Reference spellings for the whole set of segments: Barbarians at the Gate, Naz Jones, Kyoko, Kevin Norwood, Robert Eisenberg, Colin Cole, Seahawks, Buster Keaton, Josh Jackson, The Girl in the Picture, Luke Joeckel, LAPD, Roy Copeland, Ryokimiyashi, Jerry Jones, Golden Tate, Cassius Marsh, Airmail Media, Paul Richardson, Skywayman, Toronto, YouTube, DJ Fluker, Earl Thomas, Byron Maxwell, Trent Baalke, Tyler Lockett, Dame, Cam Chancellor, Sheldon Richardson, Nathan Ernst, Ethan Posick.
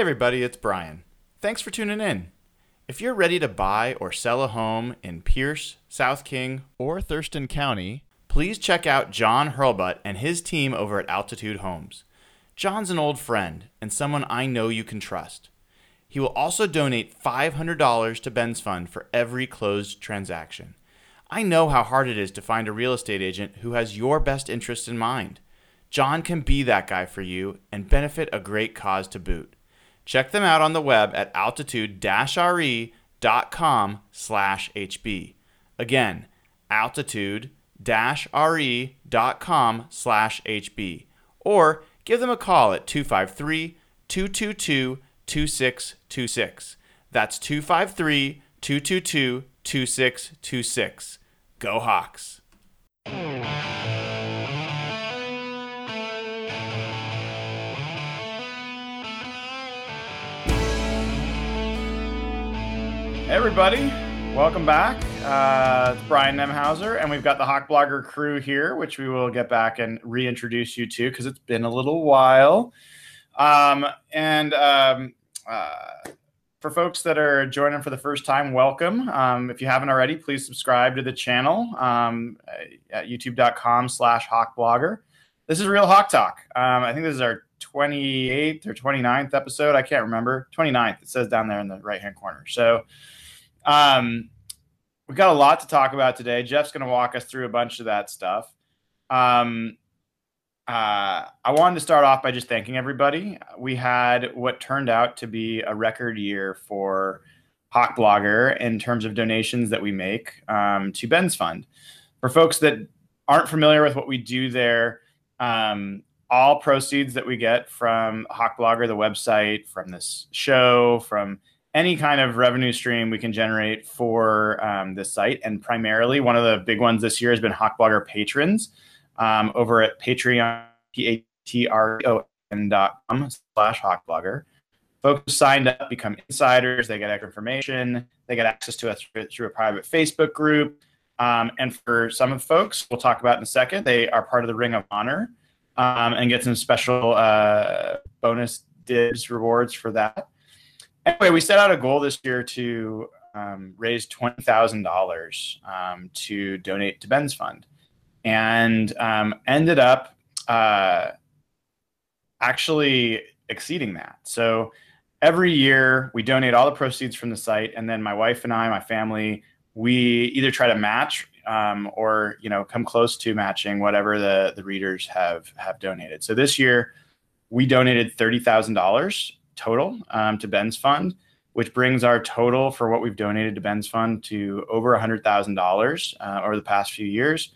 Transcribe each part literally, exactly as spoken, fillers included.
Hey everybody, it's Brian. Thanks for tuning in. If you're ready to buy or sell a home in Pierce, South King, or Thurston County, please check out John Hurlbut and his team over at Altitude Homes. John's an old friend and someone I know you can trust. He will also donate five hundred dollars to Ben's Fund for every closed transaction. I know how hard it is to find a real estate agent who has your best interests in mind. John can be that guy for you and benefit a great cause to boot. Check them out on the web at altitude dash r e dot com slash h b. Again, altitude dash r e dot com slash h b. Or give them a call at two five three, two two two, two six two six. That's two five three, two two two, two six two six. Go Hawks! Hey everybody, welcome back. Uh, it's Brian Nemhauser, and we've got the Hawk Blogger crew here, which we will get back and reintroduce you to because it's been a little while. Um, and um, uh, for folks that are joining for the first time, welcome. Um, if you haven't already, please subscribe to the channel um, at youtube dot com slash hawk blogger. This is Real Hawk Talk. Um, I think this is our twenty-eighth or twenty-ninth episode. I can't remember. twenty-ninth, it says down there in the right-hand corner. So Um, we've got a lot to talk about today. Jeff's going to walk us through a bunch of that stuff. Um, uh, I wanted to start off by just thanking everybody. We had what turned out to be a record year for Hawk Blogger in terms of donations that we make um, to Ben's Fund. For folks that aren't familiar with what we do there, um, all proceeds that we get from Hawk Blogger, the website, from this show, from any kind of revenue stream we can generate for um, this site. And primarily one of the big ones this year has been Hawk Blogger patrons um, over at Patreon, P A T R O N dot com slash Hawk Blogger. Folks who signed up become insiders. They get extra information. They get access to us through, through a private Facebook group. Um, and for some of the folks we'll talk about in a second, they are part of the Ring of Honor um, and get some special uh, bonus dibs rewards for that. Anyway, we set out a goal this year to um, raise twenty thousand dollars um, to donate to Ben's Fund, and um, ended up uh, actually exceeding that. So every year we donate all the proceeds from the site, and then my wife and I, my family, we either try to match um, or you know come close to matching whatever the the readers have have donated. So this year we donated thirty thousand dollars. Total um, to Ben's Fund, which brings our total for what we've donated to Ben's Fund to over one hundred thousand dollars uh, over the past few years.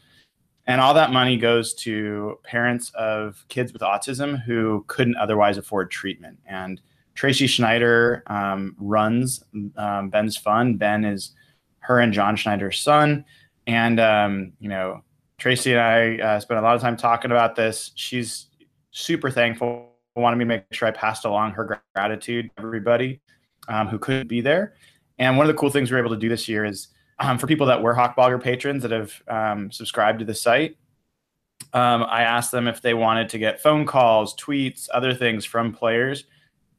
And all that money goes to parents of kids with autism who couldn't otherwise afford treatment. And Tracy Schneider um, runs um, Ben's Fund. Ben is her and John Schneider's son. And, um, you know, Tracy and I uh, spent a lot of time talking about this. She's super thankful. Wanted me to make sure I passed along her gratitude to everybody um, who couldn't be there. And one of the cool things we were able to do this year is um, for people that were Hawk Blogger patrons that have um, subscribed to the site, um, I asked them if they wanted to get phone calls, tweets, other things from players.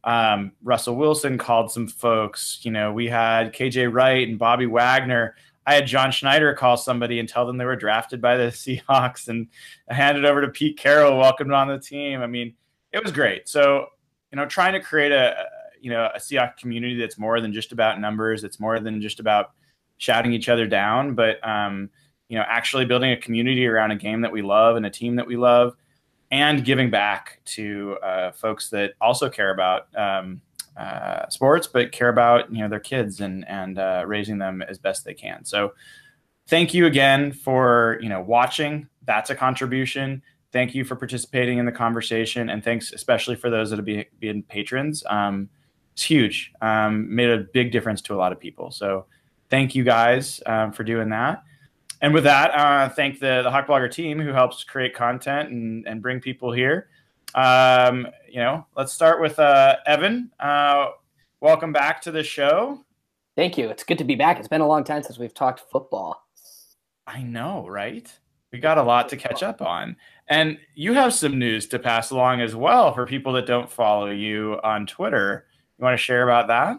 Um, Russell Wilson called some folks. You know, we had K J Wright and Bobby Wagner. I had John Schneider call somebody and tell them they were drafted by the Seahawks and handed over to Pete Carroll, welcomed on the team. I mean, it was great. So, you know, trying to create a, you know, a Seahawks community that's more than just about numbers. It's more than just about shouting each other down, but, um, you know, actually building a community around a game that we love and a team that we love and giving back to uh, folks that also care about um, uh, sports, but care about, you know, their kids and, and uh, raising them as best they can. So thank you again for, you know, watching. That's a contribution. Thank you for participating in the conversation, and thanks especially for those that have been, been patrons. Um, it's huge. Um, made a big difference to a lot of people. So thank you guys um, for doing that. And with that, uh, thank the, the Hawk Blogger team who helps create content and, and bring people here. Um, you know, let's start with uh, Evan. Uh, welcome back to the show. Thank you. It's good to be back. It's been a long time since we've talked football. I know, right? We got a lot to catch up on. And you have some news to pass along as well for people that don't follow you on Twitter. You want to share about that?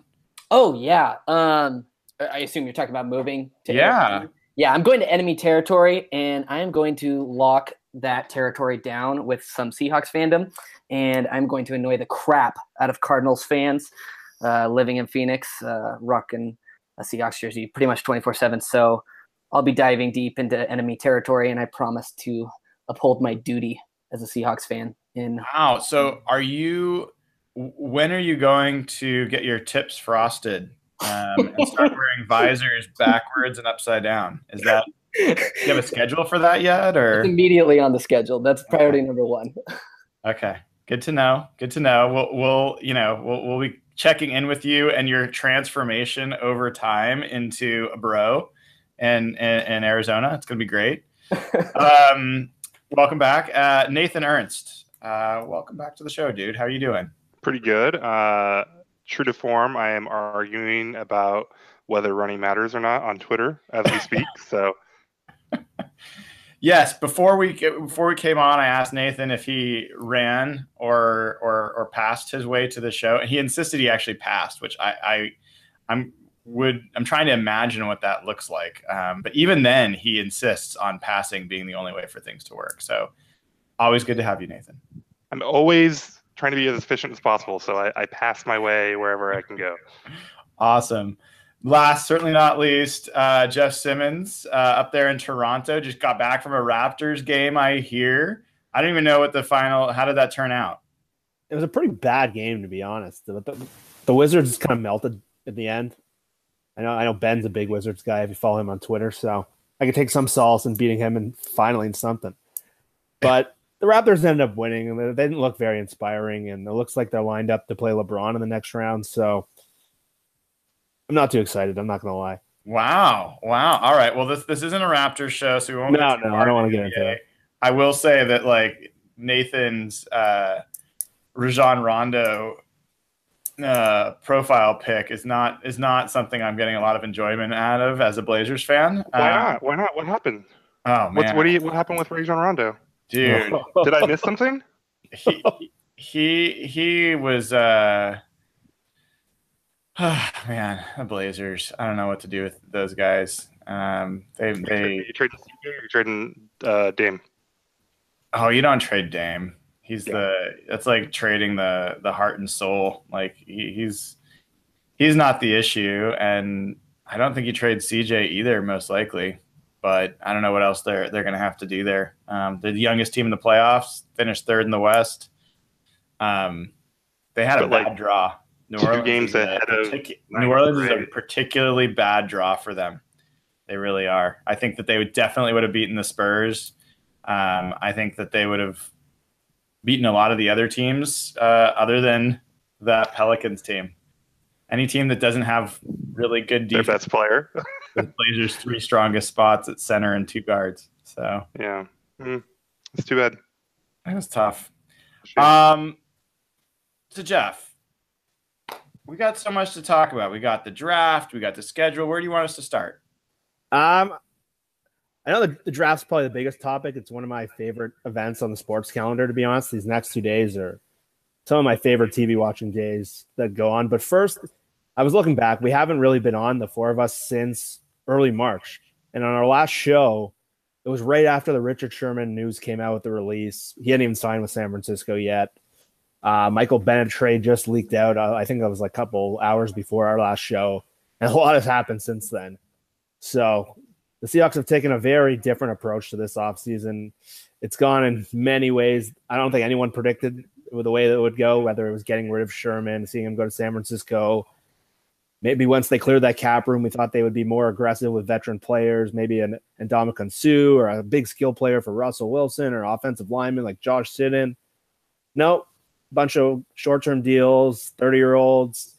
Oh, yeah. Um, I assume you're talking about moving to yeah. Enemy. Yeah, I'm going to enemy territory, and I am going to lock that territory down with some Seahawks fandom, and I'm going to annoy the crap out of Cardinals fans uh, living in Phoenix, uh, rocking a Seahawks jersey pretty much twenty-four seven. So I'll be diving deep into enemy territory, and I promise to uphold my duty as a Seahawks fan. In- wow, so are you... When are you going to get your tips frosted um, and start wearing visors backwards and upside down? Is that, do you have a schedule for that yet? Or it's immediately on the schedule. That's priority okay. number one. Okay, good to know. Good to know. We'll, we'll, you know, we'll, we'll be checking in with you and your transformation over time into a bro in in, in Arizona. It's gonna be great. um, welcome back, uh, Nathan Ernst. Uh, welcome back to the show, dude. How are you doing? Pretty good. Uh, true to form, I am arguing about whether running matters or not on Twitter as we speak. So, yes, before we before we came on, I asked Nathan if he ran or or or passed his way to the show, and he insisted he actually passed, which I, I I'm would I'm trying to imagine what that looks like. Um, but even then, he insists on passing being the only way for things to work. So, always good to have you, Nathan. I'm always trying to be as efficient as possible, so I, I pass my way wherever I can go. Awesome. Last, certainly not least, uh, Jeff Simmons uh, up there in Toronto. Just got back from a Raptors game, I hear. I don't even know what the final – how did that turn out? It was a pretty bad game, to be honest. The, the, the Wizards kind of melted at the end. I know I know Ben's a big Wizards guy if you follow him on Twitter, so I could take some solace in beating him and finally in something. But – the Raptors ended up winning, and they didn't look very inspiring, and it looks like they're lined up to play LeBron in the next round, so I'm not too excited. I'm not going to lie. Wow. Wow. All right. Well, this this isn't a Raptors show, so we won't No, no, I don't want to get into it. I will say that, like, Nathan's uh, Rajon Rondo uh, profile pick is not is not something I'm getting a lot of enjoyment out of as a Blazers fan. Why uh, not? Why not? What happened? Oh, man. What, what, do you, what happened with Rajon Rondo? Dude, did I miss something? He he, he was uh, oh, man, the Blazers. I don't know what to do with those guys. Um, they they you trading C J or you trading uh, Dame? Oh, you don't trade Dame. He's yeah. the that's like trading the the heart and soul. Like he, he's he's not the issue, and I don't think you trade C J either, most likely. But I don't know what else they're they're going to have to do there. Um, they're the youngest team in the playoffs, finished third in the West. Um, they had but a bad like, draw. New Orleans, games is, ahead a, of partic- New Orleans is a particularly bad draw for them. They really are. I think that they would definitely would have beaten the Spurs. Um, I think that they would have beaten a lot of the other teams uh, other than the Pelicans team. Any team that doesn't have really good defense. Their best player. The Blazers' three strongest spots at center and two guards. So yeah, mm, it's too bad. That was tough. Sure. Um, so Jeff, we got so much to talk about. We got the draft. We got the schedule. Where do you want us to start? Um, I know the, the draft's probably the biggest topic. It's one of my favorite events on the sports calendar. To be honest, these next two days are some of my favorite T V watching days that go on. But first, I was looking back. We haven't really been on, the four of us, since early March. And on our last show, it was right after the Richard Sherman news came out with the release. He hadn't even signed with San Francisco yet. Uh, Michael Bennett trade just leaked out. I think that was like a couple hours before our last show. And a lot has happened since then. So the Seahawks have taken a very different approach to this offseason. It's gone in many ways. I don't think anyone predicted the way that it would go, whether it was getting rid of Sherman, seeing him go to San Francisco. Maybe once they cleared that cap room, we thought they would be more aggressive with veteran players, maybe an Ndamukong Suh or a big skill player for Russell Wilson or offensive lineman like Josh Sitton. Nope. Bunch of short-term deals, thirty-year-olds.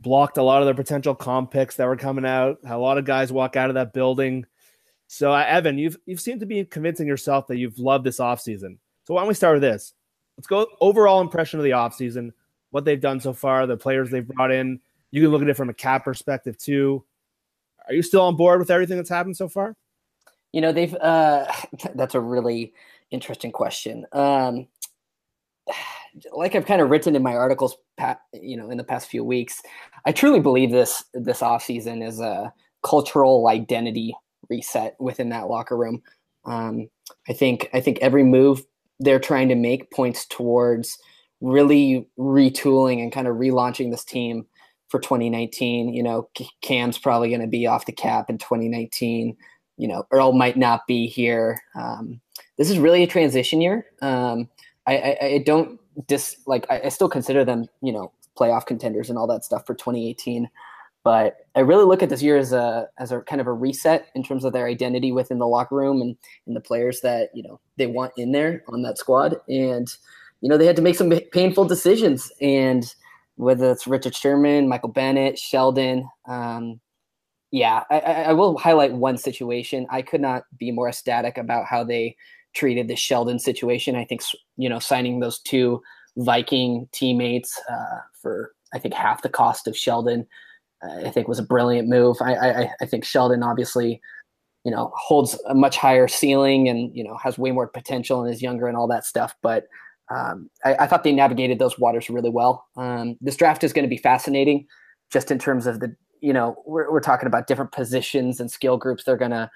Blocked a lot of their potential comp picks that were coming out. Had a lot of guys walk out of that building. So, uh, Evan, you've, you've seemed to be convincing yourself that you've loved this offseason. So why don't we start with this? Let's go overall impression of the offseason, what they've done so far, the players they've brought in. You can look at it from a cap perspective, too. Are you still on board with everything that's happened so far? You know, they've uh, – that's a really interesting question. Um, like I've kind of written in my articles, you know, in the past few weeks, I truly believe this this offseason is a cultural identity reset within that locker room. Um, I think I think every move they're trying to make points towards really retooling and kind of relaunching this team for twenty nineteen. You know, Cam's probably going to be off the cap in twenty nineteen. You know, Earl might not be here. Um, this is really a transition year. Um, I, I, I don't dis like I, I still consider them, you know, playoff contenders and all that stuff for twenty eighteen. But I really look at this year as a as a kind of a reset in terms of their identity within the locker room and, and the players that, you know, they want in there on that squad. And, you know, they had to make some painful decisions. And whether it's Richard Sherman, Michael Bennett, Sheldon, um, yeah, I, I will highlight one situation. I could not be more ecstatic about how they treated the Sheldon situation. I think, you know, signing those two Viking teammates uh, for, I think, half the cost of Sheldon, I think was a brilliant move. I, I, I think Sheldon obviously, you know, holds a much higher ceiling and, you know, has way more potential and is younger and all that stuff. But um, I, I thought they navigated those waters really well. Um, this draft is going to be fascinating just in terms of the, you know, we're, we're talking about different positions and skill groups they're going to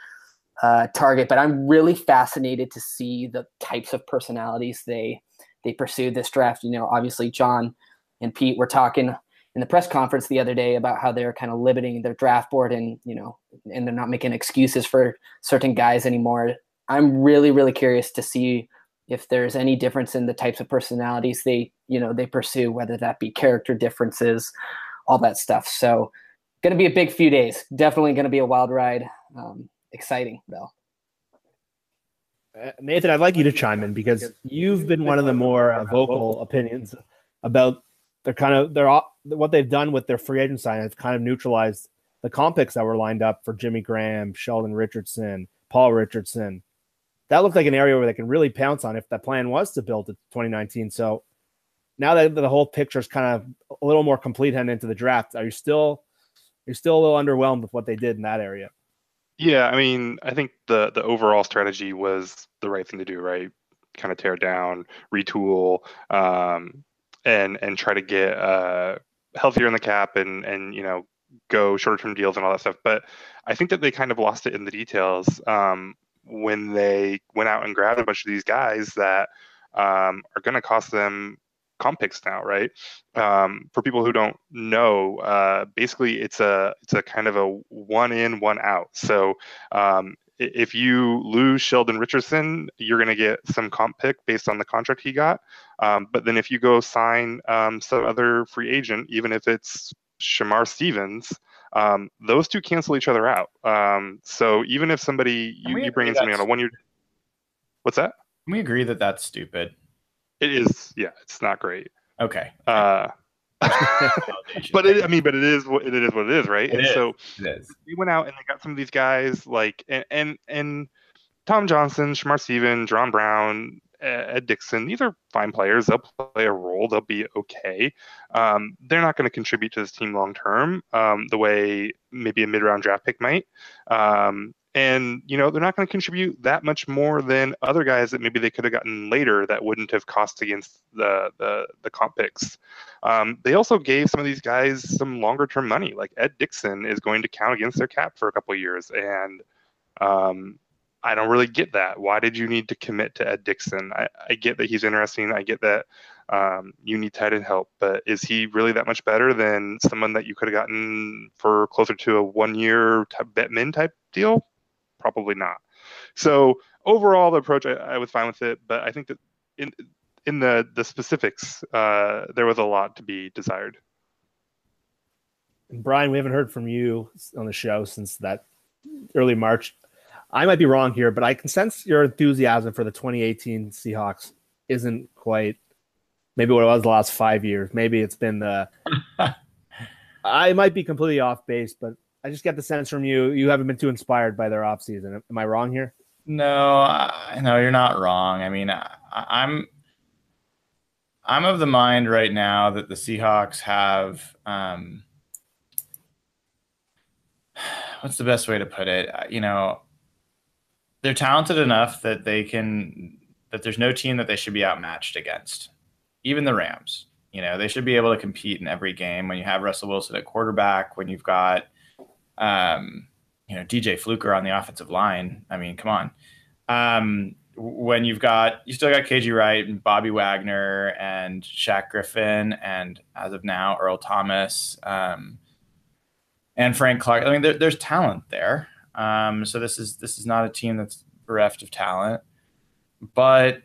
uh, target. But I'm really fascinated to see the types of personalities they, they pursued this draft. You know, obviously John and Pete were talking in the press conference the other day about how they're kind of limiting their draft board and, you know, and they're not making excuses for certain guys anymore. I'm really, really curious to see if there's any difference in the types of personalities they, you know, they pursue, whether that be character differences, all that stuff. So going to be a big few days, definitely going to be a wild ride. Um, exciting though. Uh, Nathan, I'd like you to chime in because you've been one of the more uh, vocal opinions about They're kind of they're what they've done with their free agent sign. It's kind of neutralized the comp picks that were lined up for Jimmy Graham, Sheldon Richardson, Paul Richardson. That looked like an area where they can really pounce on if the plan was to build to twenty nineteen. So now that the whole picture is kind of a little more complete heading into the draft, are you still you're still a little underwhelmed with what they did in that area? Yeah, I mean, I think the the overall strategy was the right thing to do, right? Kind of tear down, retool. Um, and and try to get uh, healthier in the cap and, and you know, go shorter-term deals and all that stuff. But I think that they kind of lost it in the details um, when they went out and grabbed a bunch of these guys that um, are going to cost them comp picks now, right? Um, for people who don't know, uh, basically it's a it's a kind of a one-in, one-out. So um, if you lose Sheldon Richardson, you're going to get some comp pick based on the contract he got. Um, but then if you go sign um, some other free agent, even if it's Shamar Stevens, um, those two cancel each other out. Um, so even if somebody, you, you bring in somebody on a one-year... What's that? Can we agree that that's stupid? It is. Yeah, it's not great. Okay. Uh, but it, I mean, but it is what it is. What it is, right? It and is. So we went out and they got some of these guys like and and, and Tom Johnson, Shamar Stevens, John Brown, Ed Dixon. These are fine players. They'll play a role. They'll be okay. Um, they're not going to contribute to this team long term um, the way maybe a mid-round draft pick might. Um, and you know they're not going to contribute that much more than other guys that maybe they could have gotten later that wouldn't have cost against the the, the comp picks. Um, they also gave some of these guys some longer term money. Like Ed Dixon is going to count against their cap for a couple of years, and um, I don't really get that. Why did you need to commit to Ed Dixon? I, I get that he's interesting. I get that um, you need tight end help, but is he really that much better than someone that you could have gotten for closer to a one year Bettman type deal? Probably not. So overall, the approach I, I was fine with it, but I think that in in the the specifics, uh, there was a lot to be desired. And Brian, we haven't heard from you on the show since that early March. I might be wrong here, but I can sense your enthusiasm for the twenty eighteen Seahawks isn't quite maybe what it was the last five years. Maybe it's been the. I might be completely off base, but I just get the sense from you, you haven't been too inspired by their offseason. Am I wrong here? No, I, no, you're not wrong. I mean, I, I'm I'm of the mind right now that the Seahawks have um, what's the best way to put it? You know, they're talented enough that they can that there's no team that they should be outmatched against. even the Rams. You know, they should be able to compete in every game when you have Russell Wilson at quarterback, when you've got, um, you know, D J Fluker on the offensive line. I mean, come on. Um, when you've got, you still got K G Wright and Bobby Wagner and Shaq Griffin and, as of now, Earl Thomas um, and Frank Clark. I mean, there, there's talent there. Um, so this is this is not a team that's bereft of talent, but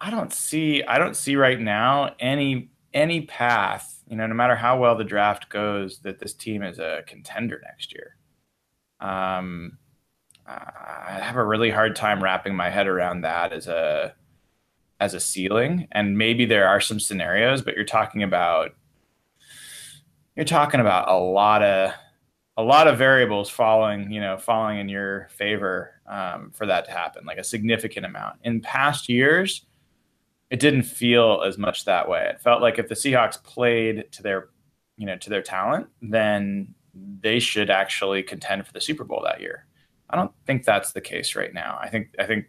I don't see I don't see right now any any path, you know, no matter how well the draft goes, that this team is a contender next year. Um, I have a really hard time wrapping my head around that as a as a ceiling. And maybe there are some scenarios, but you're talking about you're talking about a lot of a lot of variables falling, you know, falling in your favor um, for that to happen, like a significant amount. In past years, it didn't feel as much that way. It felt like if the Seahawks played to their, you know, to their talent, then they should actually contend for the Super Bowl that year. I don't think that's the case right now. I think I think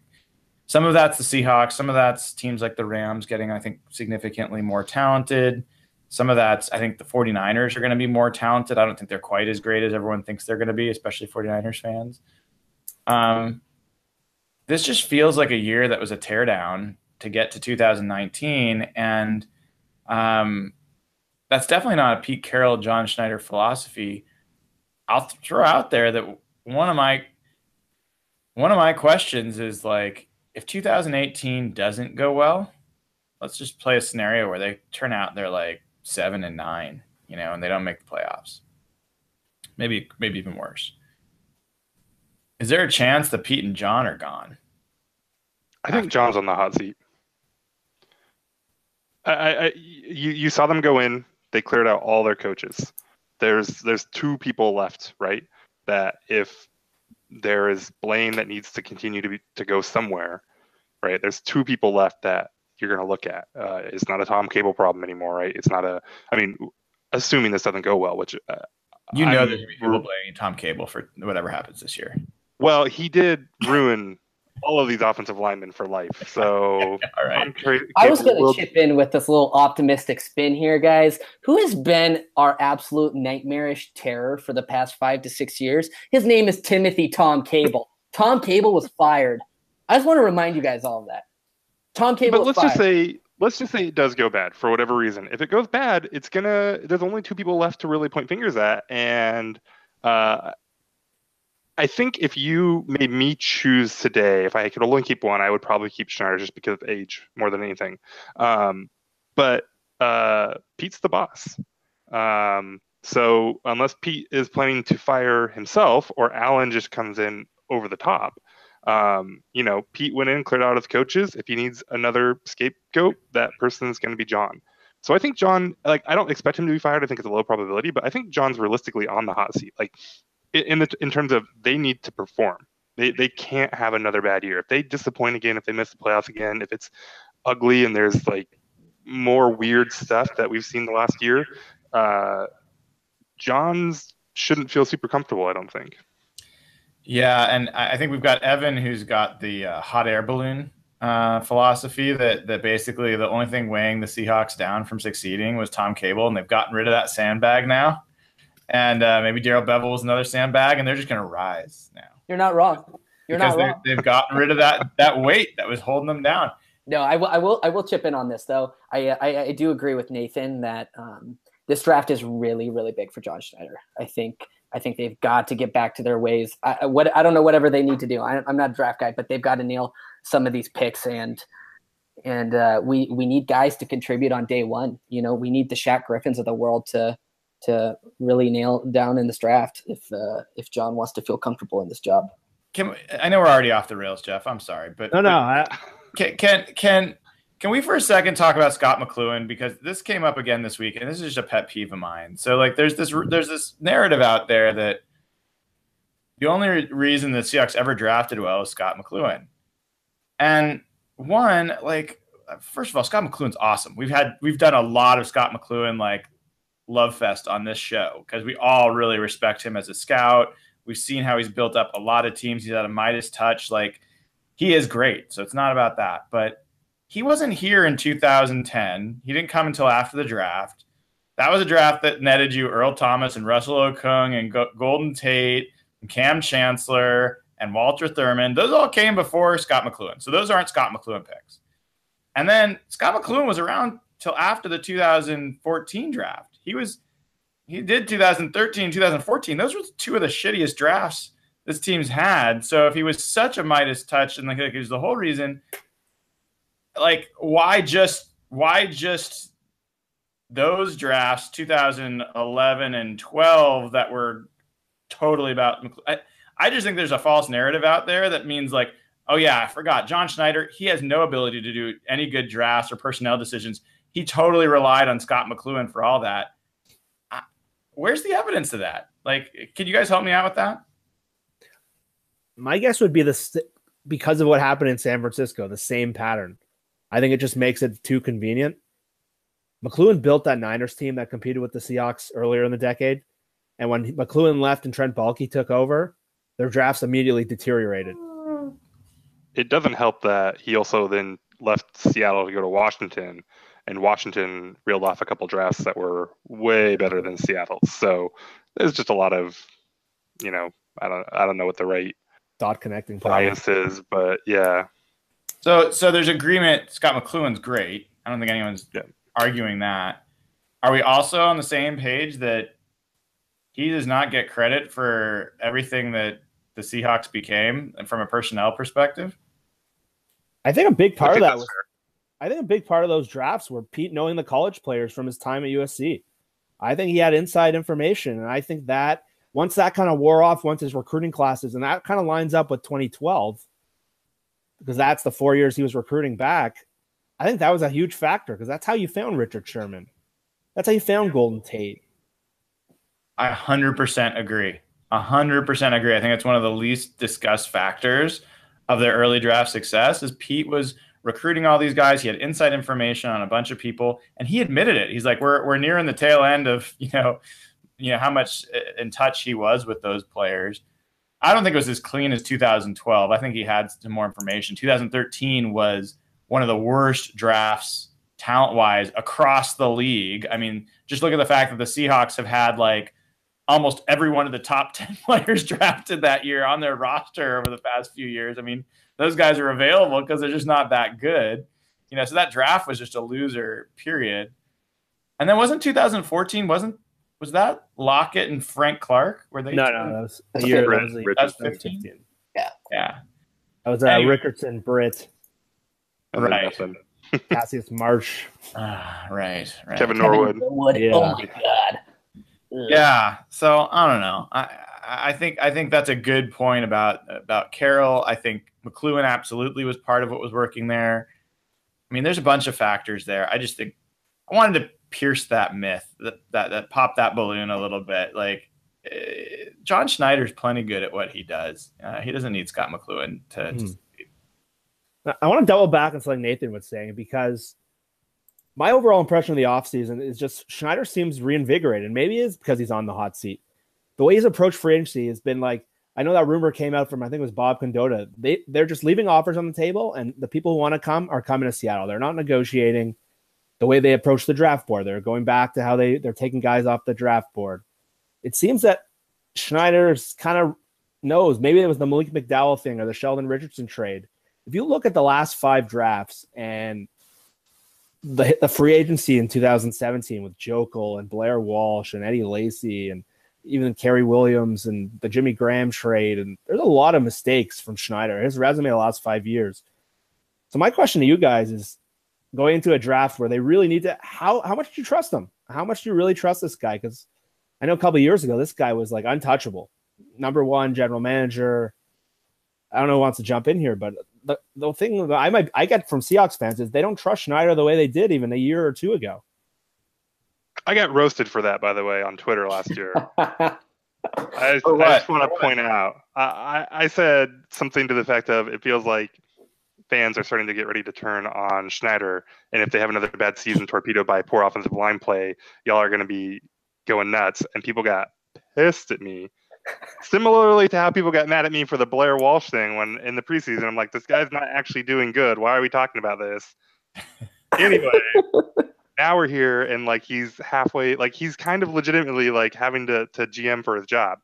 some of that's the Seahawks, some of that's teams like the Rams getting, I think, significantly more talented. Some of that's, I think, the 49ers are going to be more talented. I don't think they're quite as great as everyone thinks they're going to be, especially 49ers fans. Um, this just feels like a year that was a teardown to get to two thousand nineteen. And um, that's definitely not a Pete Carroll, John Schneider philosophy. I'll throw out there that one of my one of my questions is, like, if two thousand eighteen doesn't go well, let's just play a scenario where they turn out they're like seven and nine, you know, and they don't make the playoffs. Maybe, maybe even worse. Is there a chance that Pete and John are gone? I think John's on the hot seat. I, I, you, you saw them go in. They cleared out all their coaches. There's, there's two people left, right? That if there is blame that needs to continue to be, to go somewhere, right? There's two people left that you're going to look at. Uh, it's not a Tom Cable problem anymore, right? It's not a, I mean, assuming this doesn't go well, which uh, you know, there's people blaming Tom Cable for whatever happens this year. Well, he did ruin all of these offensive linemen for life. So all right. Cra- I was going to will- chip in with this little optimistic spin here, guys. Who has been our absolute nightmarish terror for the past five to six years? His name is Timothy Tom Cable. Tom Cable was fired. I just want to remind you guys all of that. Tom Cable. But let's just say, let's just say it does go bad for whatever reason. If it goes bad, it's gonna. There's only two people left to really point fingers at, and uh, I think if you made me choose today, if I could only keep one, I would probably keep Schneider just because of age more than anything. Um, but uh, Pete's the boss, um, so unless Pete is planning to fire himself or Allen just comes in over the top. Um, you know, Pete went in, cleared out his coaches. If he needs another scapegoat, that person is going to be John. So I think John, like, I don't expect him to be fired. I think it's a low probability, but I think John's realistically on the hot seat. Like, in the in terms of they need to perform. They they can't have another bad year. If they disappoint again, if they miss the playoffs again, if it's ugly and there's like more weird stuff that we've seen the last year, uh, John's shouldn't feel super comfortable. I don't think. Yeah, and I think we've got Evan, who's got the uh, hot air balloon uh, philosophy that that basically the only thing weighing the Seahawks down from succeeding was Tom Cable, and they've gotten rid of that sandbag now. And uh, maybe Daryl Bevell is another sandbag, and they're just going to rise now. You're not wrong. You're because not wrong. They, they've gotten rid of that that weight that was holding them down. No, I will. I will. I will chip in on this though. I I, I do agree with Nathan that um, this draft is really, really big for John Schneider. I think. I think they've got to get back to their ways. I, what I don't know, whatever they need to do. I, I'm not a draft guy, but they've got to nail some of these picks, and and uh, we we need guys to contribute on day one. You know, we need the Shaq Griffins of the world to to really nail down in this draft if uh, if John wants to feel comfortable in this job. Can we, I know we're already off the rails, Jeff. I'm sorry, but no, no. I... Can can can can we for a second talk about Scot McCloughan, because this came up again this week, and this is just a pet peeve of mine. So, like, there's this there's this narrative out there that the only reason the Seahawks ever drafted well is Scot McCloughan. And one, like, first of all, Scot McCloughan's awesome. We've had we've done a lot of Scot McCloughan, like, love fest on this show because we all really respect him as a scout. We've seen how he's built up a lot of teams. He's had a Midas touch. Like, he is great. So it's not about that, but he wasn't here in two thousand ten. He didn't come until after the draft. That was a draft that netted you Earl Thomas and Russell Okung and Go- Golden Tate and Cam Chancellor and Walter Thurman. Those all came before Scot McCloughan. So those aren't Scot McCloughan picks. And then Scot McCloughan was around till after the two thousand fourteen draft. He was, he did two thousand thirteen, two thousand fourteen. Those were two of the shittiest drafts this team's had. So if he was such a Midas touch and like, like it was the whole reason, like why just, why just those drafts, two thousand eleven and twelve that were totally about, I, I just think there's a false narrative out there that means like, oh yeah, I forgot John Schneider. He has no ability to do any good drafts or personnel decisions. He totally relied on Scot McCloughan for all that. I, where's the evidence of that? Like, can you guys help me out with that? My guess would be this because of what happened in San Francisco, the same pattern. I think it just makes it too convenient. McCloughan built that Niners team that competed with the Seahawks earlier in the decade. And when McCloughan left and Trent Baalke took over, their drafts immediately deteriorated. It doesn't help that he also then left Seattle to go to Washington, and Washington reeled off a couple drafts that were way better than Seattle. So there's just a lot of, you know, I don't, I don't know what the right dot connecting bias is, but yeah. So, so there's agreement. Scot McCloughan's great. I don't think anyone's yeah. arguing that. Are we also on the same page that he does not get credit for everything that the Seahawks became from a personnel perspective? I think a big part of that was, I think a big part of those drafts were Pete knowing the college players from his time at U S C. I think he had inside information. And I think that once that kind of wore off, once his recruiting classes, and that kind of lines up with twenty twelve, because that's the four years he was recruiting back. I think that was a huge factor because that's how you found Richard Sherman. That's how you found Golden Tate. I one hundred percent agree. one hundred percent agree. I think it's one of the least discussed factors of their early draft success is Pete was recruiting all these guys. He had inside information on a bunch of people, and he admitted it. He's like, we're we're nearing the tail end of, you know, you know how much in touch he was with those players. I don't think it was as clean as two thousand twelve. I think he had some more information. two thousand thirteen was one of the worst drafts talent-wise across the league. I mean, just look at the fact that the Seahawks have had like almost every one of the top ten players drafted that year on their roster over the past few years. I mean, those guys are available because they're just not that good. You know, so that draft was just a loser, period. And then wasn't two thousand fourteen, wasn't, was that Lockett and Frank Clark? Were they? No, two? no, that was a year. That was, that was fifteen. Yeah. Yeah. That was uh, anyway. Richardson, Britt. Right. Cassius Marsh. Ah, right, right. Kevin Norwood. Kevin Norwood. Yeah. Oh, my God. Yeah, so I don't know. I I think I think that's a good point about about Carroll. I think McCloughan absolutely was part of what was working there. I mean, there's a bunch of factors there. I just think I wanted to pierce that myth, that that, that pop that balloon a little bit. Like uh, John Schneider's plenty good at what he does. Uh, he doesn't need Scot McCloughan to. Mm. Just... I want to double back on something Nathan was saying because. My overall impression of the offseason is just Schneider seems reinvigorated. Maybe it's because he's on the hot seat. The way he's approached free agency has been like, I know that rumor came out from, I think it was Bob Condotta. They, they're just leaving offers on the table, and the people who want to come are coming to Seattle. They're not negotiating the way they approach the draft board. They're going back to how they, they're taking guys off the draft board. It seems that Schneider kind of knows. Maybe it was the Malik McDowell thing or the Sheldon Richardson trade. If you look at the last five drafts and The, the free agency in two thousand seventeen with Jokel and Blair Walsh and Eddie Lacy and even Kerry Williams and the Jimmy Graham trade. And there's a lot of mistakes from Schneider. His resume the last five years. So my question to you guys is going into a draft where they really need to, how, how much do you trust them? How much do you really trust this guy? Because I know a couple of years ago, this guy was like untouchable. Number one general manager. I don't know who wants to jump in here, but The, the thing that I might I get from Seahawks fans is they don't trust Schneider the way they did even a year or two ago. I got roasted for that, by the way, on Twitter last year. I just, I just want to point out, I, I said something to the effect of it feels like fans are starting to get ready to turn on Schneider, and if they have another bad season torpedoed by poor offensive line play, y'all are going to be going nuts. And people got pissed at me. Similarly to how people got mad at me for the Blair Walsh thing when in the preseason, I'm like, this guy's not actually doing good. Why are we talking about this? Anyway, now we're here, and like he's halfway, like he's kind of legitimately like having to to G M for his job.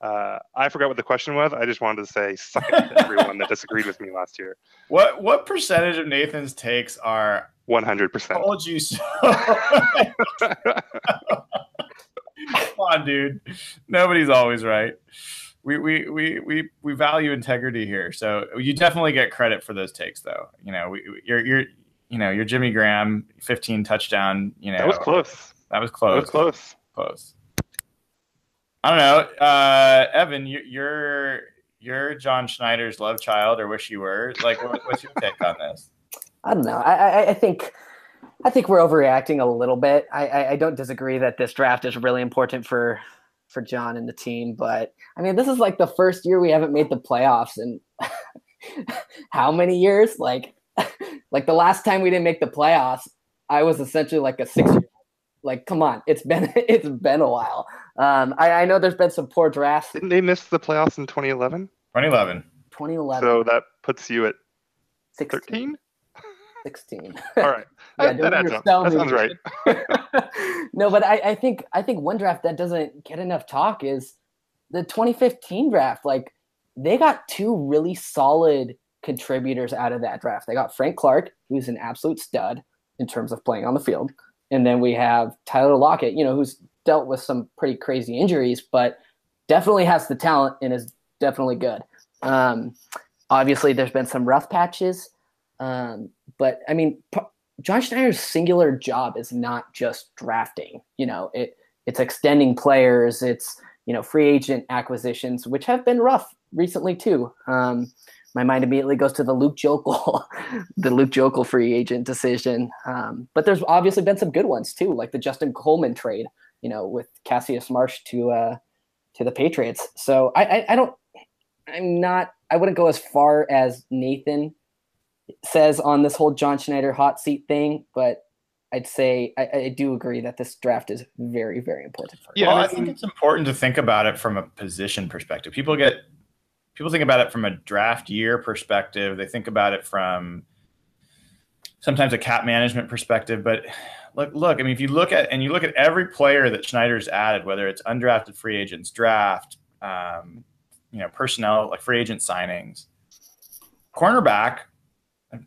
Uh, I forgot what the question was. I just wanted to say suck it to everyone that disagreed with me last year. What what percentage of Nathan's takes are one hundred percent? I told you so. Come on, dude. Nobody's always right. We we we we we value integrity here. So you definitely get credit for those takes, though. You know, we, we, you're you're you know you're Jimmy Graham, fifteen touchdown. You know, that was close. That was close. That was close. Close. I don't know, uh, Evan. You, you're you're John Schneider's love child, or wish you were. Like, what, what's your take on this? I don't know. I, I I think I think we're overreacting a little bit. I, I I don't disagree that this draft is really important for for John and the team, but I mean, this is like the first year we haven't made the playoffs in how many years? Like, like the last time we didn't make the playoffs, I was essentially like a six-year-old. Like, come on, it's been it's been a while. Um, I, I know there's been some poor drafts. Didn't they miss the playoffs in twenty eleven? twenty eleven. twenty eleven. So that puts you at sixteen. thirteen? sixteen. All right. Yeah, that adds up. That sounds right. No, but I, I think I think one draft that doesn't get enough talk is the twenty fifteen draft. Like, they got two really solid contributors out of that draft. They got Frank Clark, who's an absolute stud in terms of playing on the field. And then we have Tyler Lockett, you know, who's dealt with some pretty crazy injuries, but definitely has the talent and is definitely good. Um, obviously, there's been some rough patches. Um, but, I mean, P- John Schneider's singular job is not just drafting. You know, it it's extending players. It's, you know, free agent acquisitions, which have been rough recently, too. Um, my mind immediately goes to the Luke Joeckel, the Luke Joeckel free agent decision. Um, but there's obviously been some good ones, too, like the Justin Coleman trade, you know, with Cassius Marsh to uh, to the Patriots. So I, I, I don't I'm not I wouldn't go as far as Nathan says on this whole John Schneider hot seat thing, but I'd say I, I do agree that this draft is very, very important. For yeah, well, I think it's important to think about it from a position perspective. People get people think about it from a draft year perspective. They think about it from sometimes a cap management perspective. But look, look, I mean, if you look at and you look at every player that Schneider's added, whether it's undrafted free agents, draft, um, you know, personnel like free agent signings, cornerback.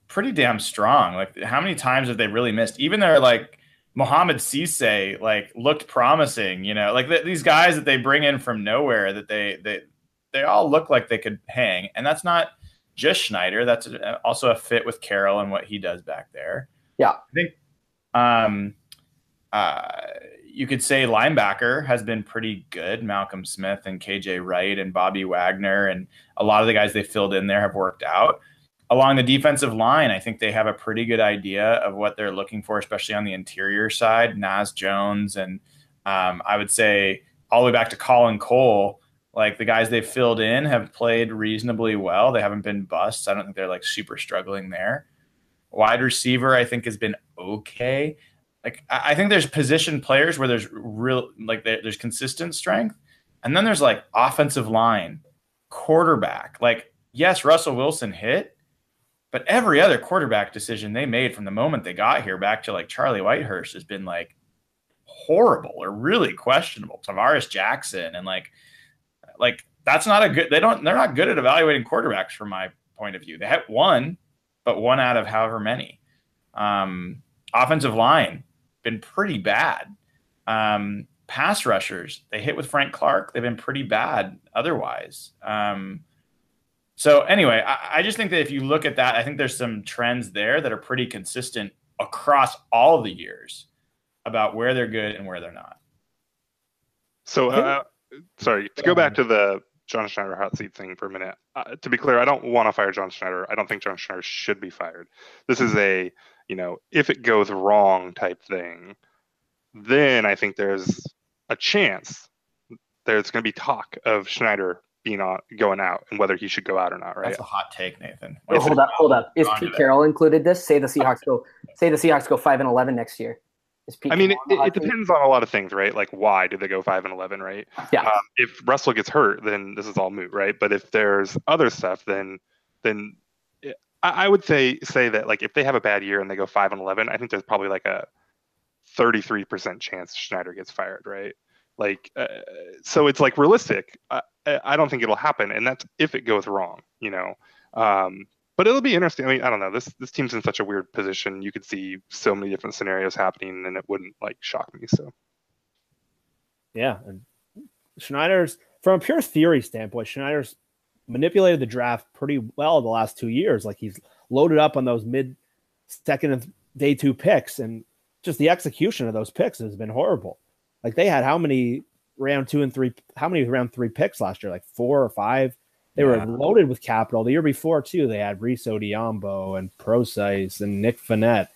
Pretty damn strong. Like, how many times have they really missed? Even their like Mohamed Cisse like looked promising, you know, like th- these guys that they bring in from nowhere that they, they, they all look like they could hang. And that's not just Schneider. That's a, also a fit with Carroll and what he does back there. Yeah. I think, um, uh, you could say linebacker has been pretty good. Malcolm Smith and K J Wright and Bobby Wagner. And a lot of the guys they filled in there have worked out. Along the defensive line, I think they have a pretty good idea of what they're looking for, especially on the interior side. Naz Jones and um, I would say all the way back to Colin Cole, like the guys they've filled in have played reasonably well. They haven't been busts. I don't think they're like super struggling there. Wide receiver, I think, has been okay. Like I, I think there's position players where there's real like there, there's consistent strength, and then there's like offensive line, quarterback. Like yes, Russell Wilson hit. But every other quarterback decision they made from the moment they got here back to like Charlie Whitehurst has been like horrible or really questionable. Tavares Jackson and like, like that's not a good. They don't. They're not good at evaluating quarterbacks from my point of view. They had one, but one out of however many. Um, offensive line been pretty bad. Um, pass rushers they hit with Frank Clark. They've been pretty bad otherwise. Um, So anyway, I, I just think that if you look at that, I think there's some trends there that are pretty consistent across all the years about where they're good and where they're not. So, uh, sorry, to go back to the John Schneider hot seat thing for a minute. Uh, to be clear, I don't want to fire John Schneider. I don't think John Schneider should be fired. This is a, you know, if it goes wrong type thing, then I think there's a chance there's going to be talk of Schneider being on, going out and whether he should go out or not, right? That's a hot take, Nathan. Wait, hold up, hold up. Is Pete Carroll included this? Say the Seahawks go say the Seahawks go five and eleven next year. Is Pete I mean, it, it depends on a lot of things, right? Like why do they go five and eleven, right? Yeah. Um, if Russell gets hurt, then this is all moot, right? But if there's other stuff, then then I would say say that like if they have a bad year and they go five and eleven, I think there's probably like a thirty-three percent chance Schneider gets fired, right? Like, uh, so it's like realistic. I, I don't think it'll happen, and that's if it goes wrong, you know. Um, but it'll be interesting. I mean, I don't know. This this team's in such a weird position. You could see so many different scenarios happening, and it wouldn't like shock me. So, yeah, and Schneider's from a pure theory standpoint, Schneider's manipulated the draft pretty well the last two years. Like he's loaded up on those mid second and day two picks, and just the execution of those picks has been horrible. Like they had how many round two and three, how many round three picks last year? Like four or five. They yeah. were loaded with capital. The year before too, they had Reese Odiombo and Procyse and Nick Finette.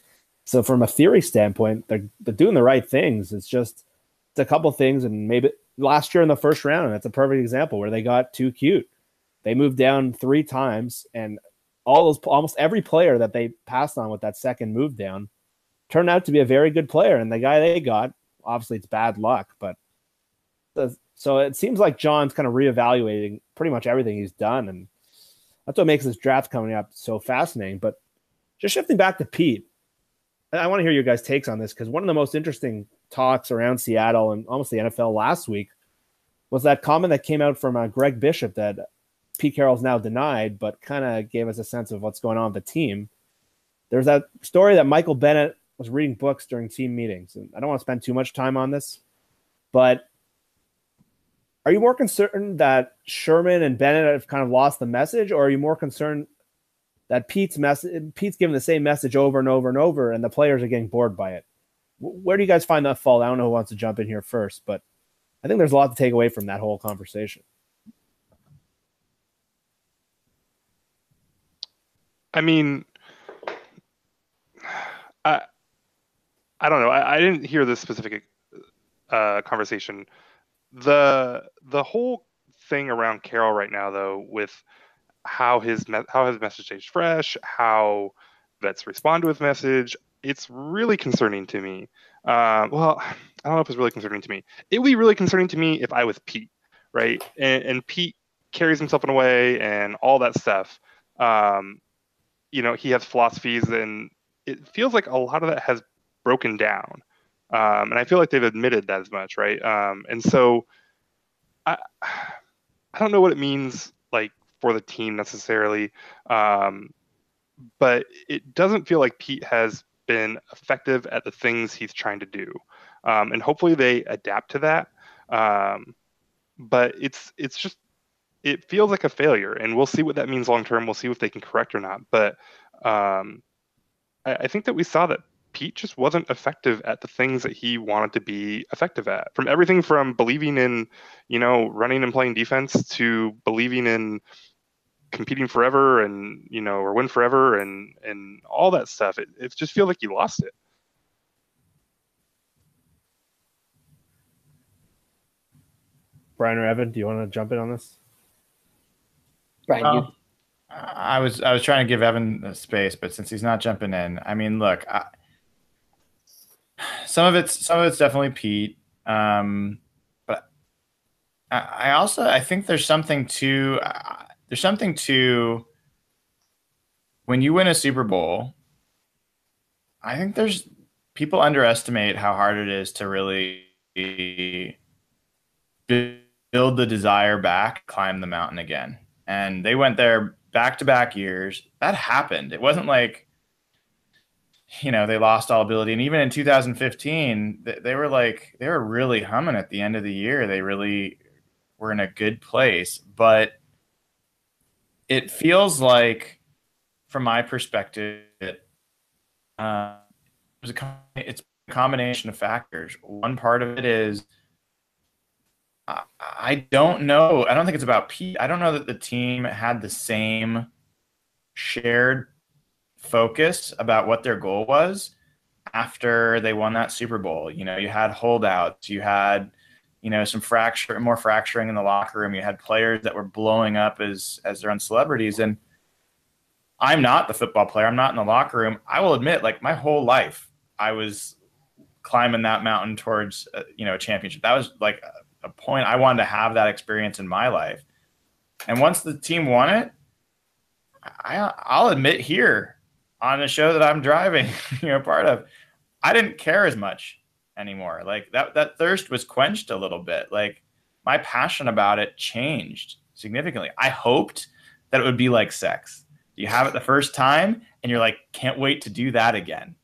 So from a theory standpoint, they're, they're doing the right things. It's just it's a couple things, and maybe last year in the first round, and that's a perfect example where they got too cute. They moved down three times, and all those almost every player that they passed on with that second move down turned out to be a very good player. And the guy they got, obviously, it's bad luck. But the, so it seems like John's kind of reevaluating pretty much everything he's done, and that's what makes this draft coming up so fascinating. But just shifting back to Pete, and I want to hear your guys' takes on this because one of the most interesting talks around Seattle and almost the N F L last week was that comment that came out from uh, Greg Bishop that Pete Carroll's now denied, but kind of gave us a sense of what's going on with the team. There's that story that Michael Bennett was reading books during team meetings, and I don't want to spend too much time on this, but are you more concerned that Sherman and Bennett have kind of lost the message, or are you more concerned that Pete's message, Pete's given the same message over and over and over, and the players are getting bored by it? Where do you guys find that fault? I don't know who wants to jump in here first, but I think there's a lot to take away from that whole conversation. I mean, I I don't know. I, I didn't hear this specific uh, conversation. The the whole thing around Carroll right now, though, with how his me- how his message stays fresh, how vets respond to his message, it's really concerning to me. Uh, well, I don't know if it's really concerning to me. It would be really concerning to me if I was Pete, right? And, and Pete carries himself in a way and all that stuff. Um, you know, he has philosophies, and it feels like a lot of that has broken down. Um, and I feel like they've admitted that as much, right? Um, and so I I don't know what it means like for the team necessarily, um, but it doesn't feel like Pete has been effective at the things he's trying to do. Um, and hopefully they adapt to that. Um, but it's it's just, it feels like a failure, and we'll see what that means long-term. We'll see if they can correct or not. But um, I, I think that we saw that Pete just wasn't effective at the things that he wanted to be effective at, from everything from believing in, you know, running and playing defense to believing in competing forever and, you know, or win forever and, and all that stuff. It, it just feels like he lost it. Brian or Evan, do you want to jump in on this? Brian, um, you... I was I was trying to give Evan the space, but since he's not jumping in, I mean, look, I, some of it's some of it's definitely Pete, um, but I, I also I think there's something to uh, there's something to when you win a Super Bowl. I think there's people underestimate how hard it is to really build the desire back, climb the mountain again. And they went there back-to-back years. That happened. It wasn't like, you know, they lost all ability. And even in two thousand fifteen, they, they were like, they were really humming at the end of the year. They really were in a good place. But it feels like, from my perspective, uh, it was a, it's a combination of factors. One part of it is, I don't know. I don't think it's about Pete. I don't know that the team had the same shared focus about what their goal was after they won that Super Bowl. You know, you had holdouts. You had, you know, some fracture, more fracturing in the locker room. You had players that were blowing up as as their own celebrities. And I'm not the football player. I'm not in the locker room. I will admit, like, my whole life, I was climbing that mountain towards, uh, you know, a championship. That was like – a point I wanted to have that experience in my life. And once the team won it, I, I'll admit here on a show that I'm driving, you know, part of, I didn't care as much anymore. Like that, that thirst was quenched a little bit. Like my passion about it changed significantly. I hoped that it would be like sex. You have it the first time and you're like, can't wait to do that again.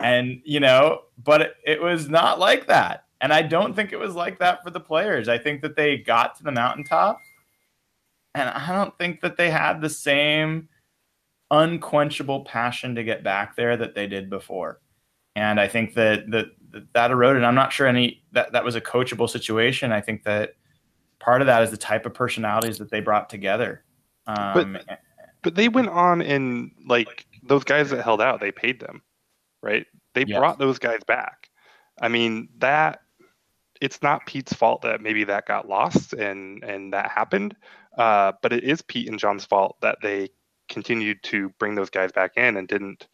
And, you know, but it, it was not like that. And I don't think it was like that for the players. I think that they got to the mountaintop and I don't think that they had the same unquenchable passion to get back there that they did before. And I think that that, that eroded. I'm not sure any that, that was a coachable situation. I think that part of that is the type of personalities that they brought together. Um, but, but they went on and, like, those guys that held out, they paid them, right? They yes. brought those guys back. I mean, that it's not Pete's fault that maybe that got lost and, and that happened. Uh, but it is Pete and John's fault that they continued to bring those guys back in and didn't,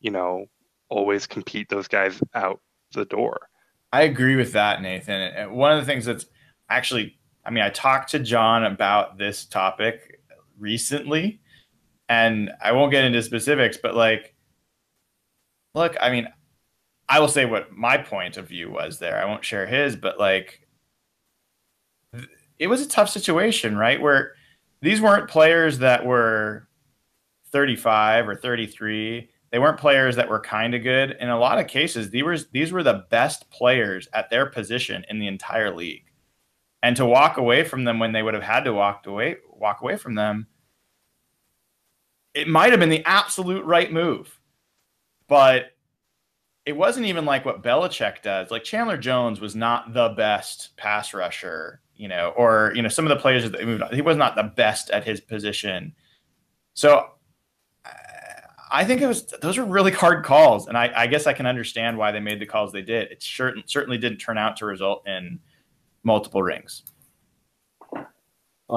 you know, always compete those guys out the door. I agree with that, Nathan. And one of the things that's actually, I mean, I talked to John about this topic recently and I won't get into specifics, but like, look, I mean, I will say what my point of view was there. I won't share his, but like, it was a tough situation, right? Where these weren't players that were thirty-five or thirty-three. They weren't players that were kind of good. In a lot of cases, these were, these were the best players at their position in the entire league. And to walk away from them when they would have had to walk away, walk away from them, it might have been the absolute right move. But it wasn't even like what Belichick does. Like Chandler Jones was not the best pass rusher, you know, or, you know, some of the players that they moved on, he was not the best at his position. So I think it was, those are really hard calls. And I, I guess I can understand why they made the calls they did. It sure, certainly didn't turn out to result in multiple rings. Well,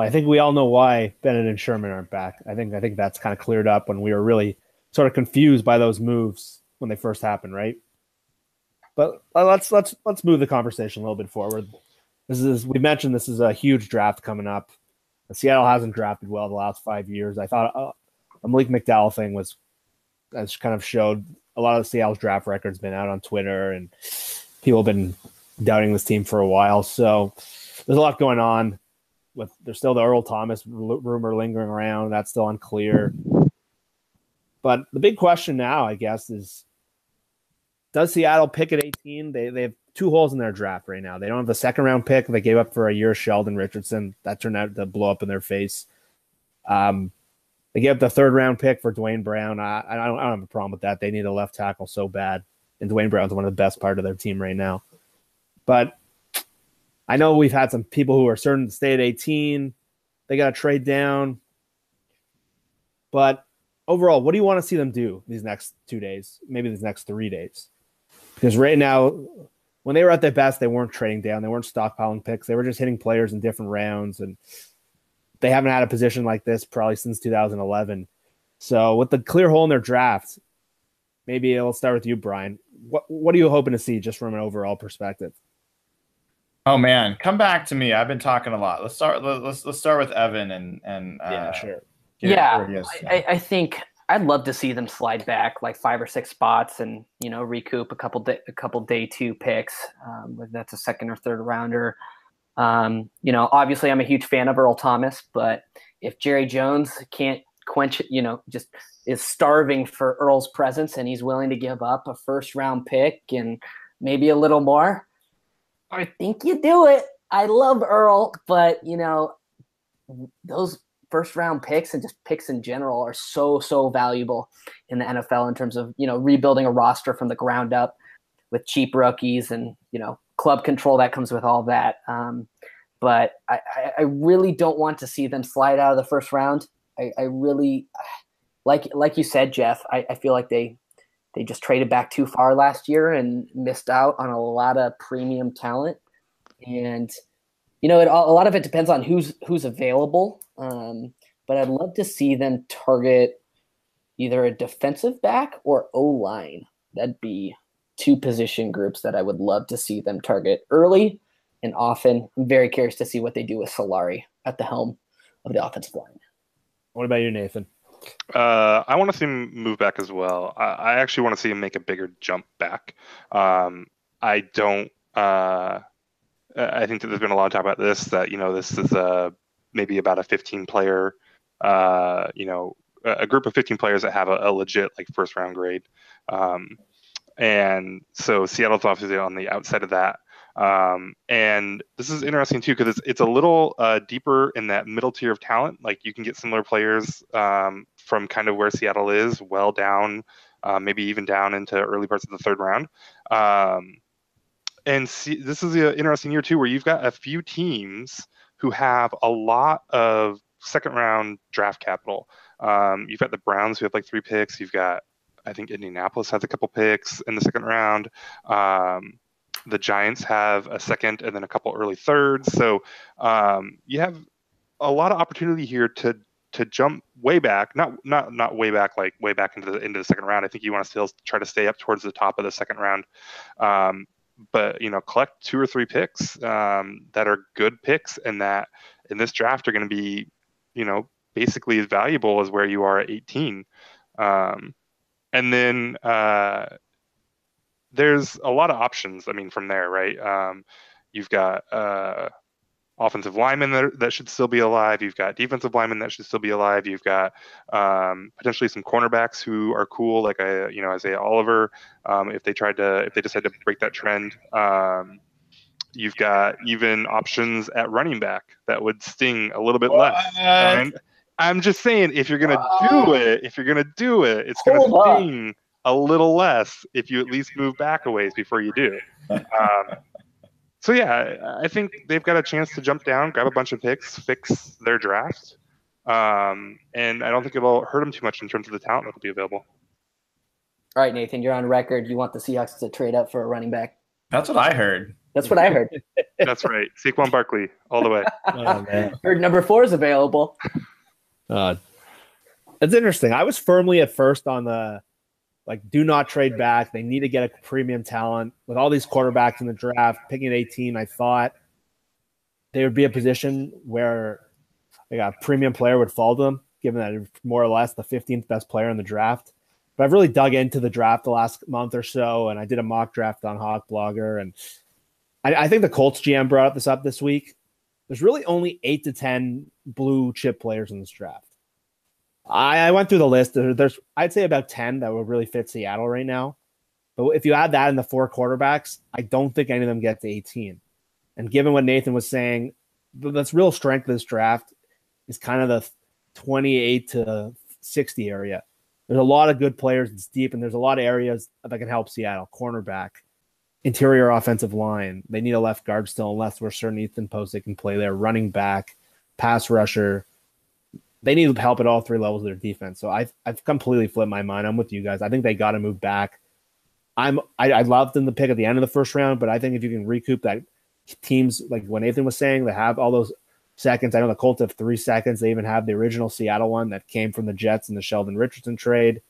I think we all know why Bennett and Sherman aren't back. I think, I think that's kind of cleared up when we were really sort of confused by those moves when they first happened, right? But let's let's let's move the conversation a little bit forward. This is we mentioned this is a huge draft coming up. Seattle hasn't drafted well the last five years. I thought uh, the Malik McDowell thing was, as kind of showed a lot of Seattle's draft record's been out on Twitter, and people have been doubting this team for a while. So there's a lot going on. With there's still the Earl Thomas r- rumor lingering around. That's still unclear. But the big question now, I guess, is. Does Seattle pick at eighteen? They they have two holes in their draft right now. They don't have the second round pick. They gave up for a year Sheldon Richardson. That turned out to blow up in their face. Um, they gave up the third round pick for Dwayne Brown. I, I, don't, I don't have a problem with that. They need a left tackle so bad. And Dwayne Brown's one of the best part of their team right now. But I know we've had some people who are certain to stay at eighteen. They got to trade down. But overall, what do you want to see them do these next two days? Maybe these next three days. Because right now, when they were at their best, they weren't trading down. They weren't stockpiling picks. They were just hitting players in different rounds. And they haven't had a position like this probably since two thousand eleven. So with the clear hole in their draft, maybe I'll start with you, Brian. What what are you hoping to see just from an overall perspective? Oh, man. Come back to me. I've been talking a lot. Let's start Let's let's start with Evan. and, and uh, Yeah, sure. Yeah, I, I think – I'd love to see them slide back like five or six spots and, you know, recoup a couple day, a couple day two picks, um, whether that's a second or third rounder. Um, you know, obviously I'm a huge fan of Earl Thomas, but if Jerry Jones can't quench, you know, just is starving for Earl's presence and he's willing to give up a first round pick and maybe a little more, I think you do it. I love Earl, but, you know, those – first round picks and just picks in general are so, so valuable in the N F L in terms of, you know, rebuilding a roster from the ground up with cheap rookies and, you know, club control that comes with all that. Um, but I, I really don't want to see them slide out of the first round. I, I really, like, like you said, Jeff, I, I feel like they, they just traded back too far last year and missed out on a lot of premium talent. And, you know, it, a lot of it depends on who's, who's available. Um, but I'd love to see them target either a defensive back or O-line. That'd be two position groups that I would love to see them target early and often. I'm very curious to see what they do with Solari at the helm of the offensive line. What about you, Nathan? Uh, I want to see him move back as well. I, I actually want to see him make a bigger jump back. Um, I don't. Uh, I think that there's been a lot of talk about this. That you know, this is a maybe about a fifteen player. Uh, you know, a group of fifteen players that have a, a legit like first round grade. Um, and so Seattle's obviously on the outside of that. Um, and this is interesting too, because it's, it's a little uh, deeper in that middle tier of talent. Like you can get similar players um, from kind of where Seattle is, well down, uh, maybe even down into early parts of the third round. Um, and see, this is an interesting year too, where you've got a few teams who have a lot of second round draft capital. Um, you've got the Browns who have like three picks. You've got, I think Indianapolis has a couple picks in the second round. Um, The Giants have a second and then a couple early thirds. So um, you have a lot of opportunity here to to jump way back, not not not way back, like way back into the into the second round. I think you want to still try to stay up towards the top of the second round. Um, but, you know, collect two or three picks um, that are good picks and that in this draft are going to be, you know, basically as valuable as where you are at eighteen. Um, and then... Uh, There's a lot of options, I mean, from there, right? Um, you've got uh, offensive linemen that, are, that should still be alive. You've got defensive linemen that should still be alive. You've got um, potentially some cornerbacks who are cool, like I, you know, Isaiah Oliver. Um, if they tried to, if they decide to break that trend, um, you've got even options at running back that would sting a little bit what? less. And I'm just saying, if you're gonna wow. do it, if you're gonna do it, it's gonna Hold sting. Up. A little less if you at least move back a ways before you do. Um, so, yeah, I think they've got a chance to jump down, grab a bunch of picks, fix their draft. Um, and I don't think it'll hurt them too much in terms of the talent that will be available. All right, Nathan, you're on record. You want the Seahawks to trade up for a running back. That's what I heard. That's what I heard. That's right. Saquon Barkley all the way. Oh, man. Heard number four is available. Uh, that's interesting. I was firmly at first on the – like, do not trade back. They need to get a premium talent. With all these quarterbacks in the draft, picking at eighteen, I thought there would be a position where like, a premium player would fall to them, given that it's more or less the fifteenth best player in the draft. But I've really dug into the draft the last month or so, and I did a mock draft on Hawk Blogger. And I, I think the Colts G M brought this up this week. There's really only eight to ten blue-chip players in this draft. I went through the list. There's, I'd say, about ten that would really fit Seattle right now. But if you add that in the four quarterbacks, I don't think any of them get to eighteen. And given what Nathan was saying, that's real strength of this draft is kind of the twenty-eight to sixty area. There's a lot of good players. It's deep, and there's a lot of areas that can help Seattle. Cornerback, interior offensive line. They need a left guard still, unless we're certain Ethan Posick can play there. Running back, pass rusher. They need help at all three levels of their defense. So I've, I've completely flipped my mind. I'm with you guys. I think they got to move back. I'm, I, I loved them to pick at the end of the first round, but I think if you can recoup that teams, like when Nathan was saying, they have all those seconds. I know the Colts have three seconds. They even have the original Seattle one that came from the Jets and the Sheldon Richardson trade.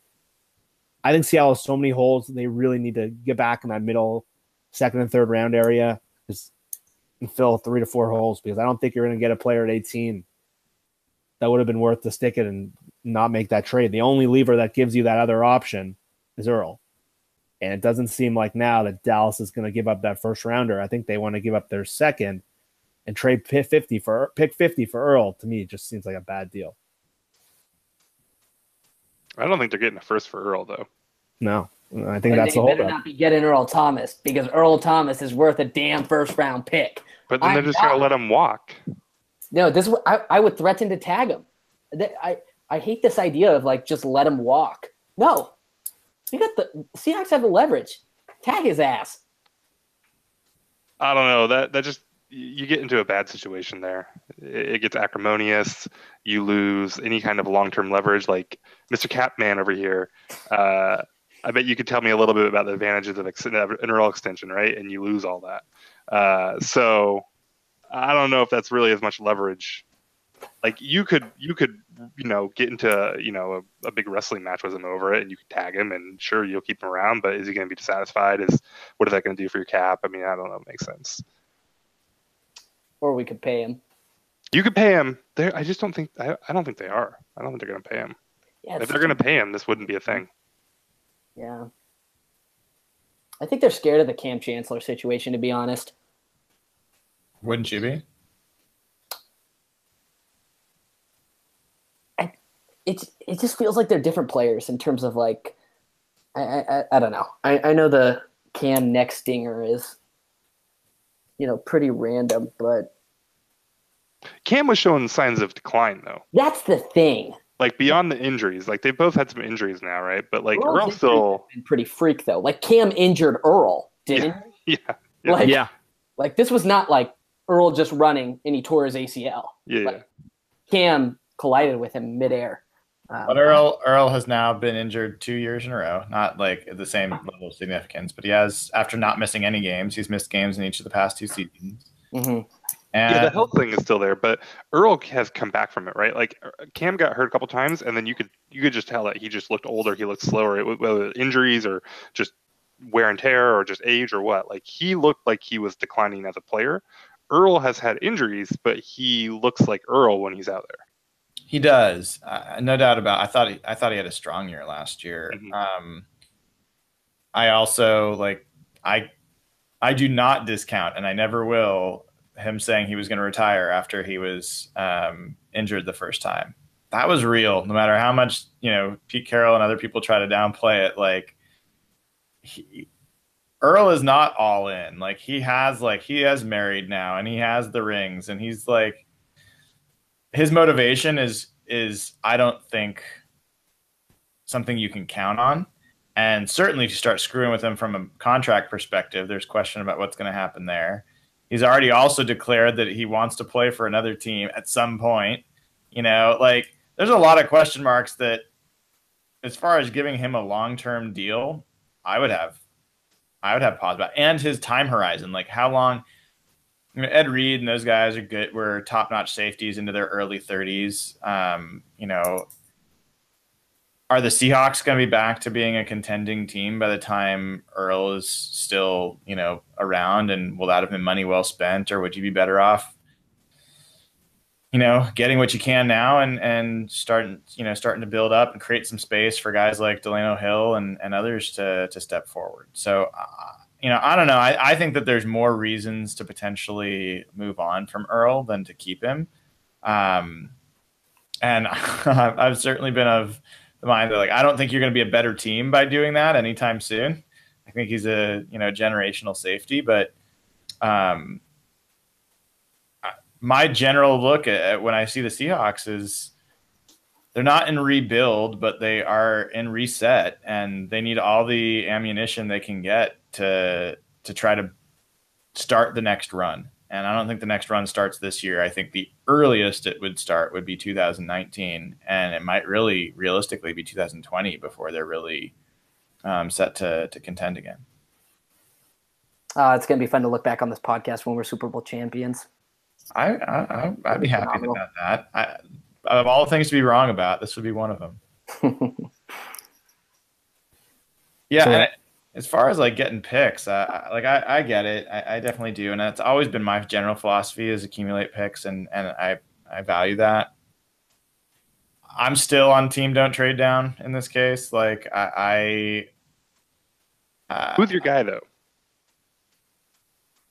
I think Seattle has so many holes. They really need to get back in that middle, second and third round area and fill three to four holes, because I don't think you're going to get a player at eighteen that would have been worth the stick it and not make that trade. The only lever that gives you that other option is Earl. And it doesn't seem like now that Dallas is going to give up that first rounder. I think they want to give up their second and trade pick fifty for pick fifty for Earl. To me, it just seems like a bad deal. I don't think they're getting a first for Earl though. No, I think and that's the whole thing. They better not be getting Earl Thomas, because Earl Thomas is worth a damn first round pick. But then I'm they're just going to let him walk. No, this I, I would threaten to tag him. I, I hate this idea of like just let him walk. No, you got the Seahawks have the leverage. Tag his ass. I don't know that that just you get into a bad situation there. It, it gets acrimonious. You lose any kind of long term leverage. Like Mister Capman over here. Uh, I bet you could tell me a little bit about the advantages of ex- an Earl extension, right? And you lose all that. Uh, so. I don't know if that's really as much leverage. Like you could, you could, you know, get into, you know, a, a big wrestling match with him over it, and you could tag him, and sure, you'll keep him around. But is he going to be dissatisfied? Is what is that going to do for your cap? I mean, I don't know. It makes sense. Or we could pay him. You could pay him. There, I just don't think. I, I don't think they are. I don't think they're going to pay him. Yeah, if they're going to pay him, this wouldn't be a thing. Yeah. I think they're scared of the Cam Chancellor situation, to be honest. Wouldn't you be? I, it, it just feels like they're different players in terms of, like, I, I, I don't know. I, I know the Cam neck stinger is, you know, pretty random, but... Cam was showing signs of decline, though. That's the thing. Like, beyond the injuries, like, they've both had some injuries now, right? But, like, Earl's Earl still... been pretty freak, though. Like, Cam injured Earl, didn't he? Yeah. Yeah. Like, yeah. Like, this was not, like, Earl just running and he tore his A C L. Yeah. Like, yeah. Cam collided with him midair. Um, but Earl Earl has now been injured two years in a row. Not, like, at the same level of significance. But he has, after not missing any games, he's missed games in each of the past two seasons. Mm-hmm. And yeah, the health thing is still there, but Earl has come back from it, right? Like, Cam got hurt a couple times, and then you could you could just tell that he just looked older, he looked slower, it, whether injuries or just wear and tear or just age or what. Like, he looked like he was declining as a player. Earl has had injuries, but he looks like Earl when he's out there. He does, uh, no doubt about it. I thought he, I thought he had a strong year last year. Mm-hmm. Um, I also like I I do not discount, and I never will, him saying he was going to retire after he was um, injured the first time. That was real. No matter how much, you know, Pete Carroll and other people try to downplay it. Like, he, Earl is not all in. Like, he has, like, he has married now, and he has the rings, and he's like, his motivation is, is I don't think something you can count on. And certainly if you start screwing with him from a contract perspective, there's question about what's going to happen there. He's already also declared that he wants to play for another team at some point. You know, like, there's a lot of question marks that, as far as giving him a long-term deal, I would have, I would have pause about. And his time horizon, like, how long? I mean, Ed Reed and those guys are good. Were top-notch safeties into their early thirties. Um, you know, are the Seahawks going to be back to being a contending team by the time Earl is still, you know, around? And will that have been money well spent, or would you be better off, you know, getting what you can now and, and starting, you know, starting to build up and create some space for guys like Delano Hill and, and others to, to step forward. So, uh, you know, I don't know. I, I think that there's more reasons to potentially move on from Earl than to keep him. Um, and I've certainly been of the mind that, like, I don't think you're going to be a better team by doing that anytime soon. I think he's a, you know, generational safety, but um, my general look at, at when I see the Seahawks is they're not in rebuild, but they are in reset, and they need all the ammunition they can get to to try to start the next run. And I don't think the next run starts this year. I think the earliest it would start would be two thousand nineteen, and it might really realistically be two thousand twenty before they're really um, set to to contend again. Uh, it's going to be fun to look back on this podcast when we're Super Bowl champions. I, I, I, I'd be happy phenomenal. about that. I, of all things to be wrong about, this would be one of them. Yeah, so, and it, as far as like getting picks, uh, like I, I get it. I, I definitely do. And that's always been my general philosophy, is accumulate picks. And, and I, I value that. I'm still on team don't trade down in this case. Like I, I uh, who's your guy though?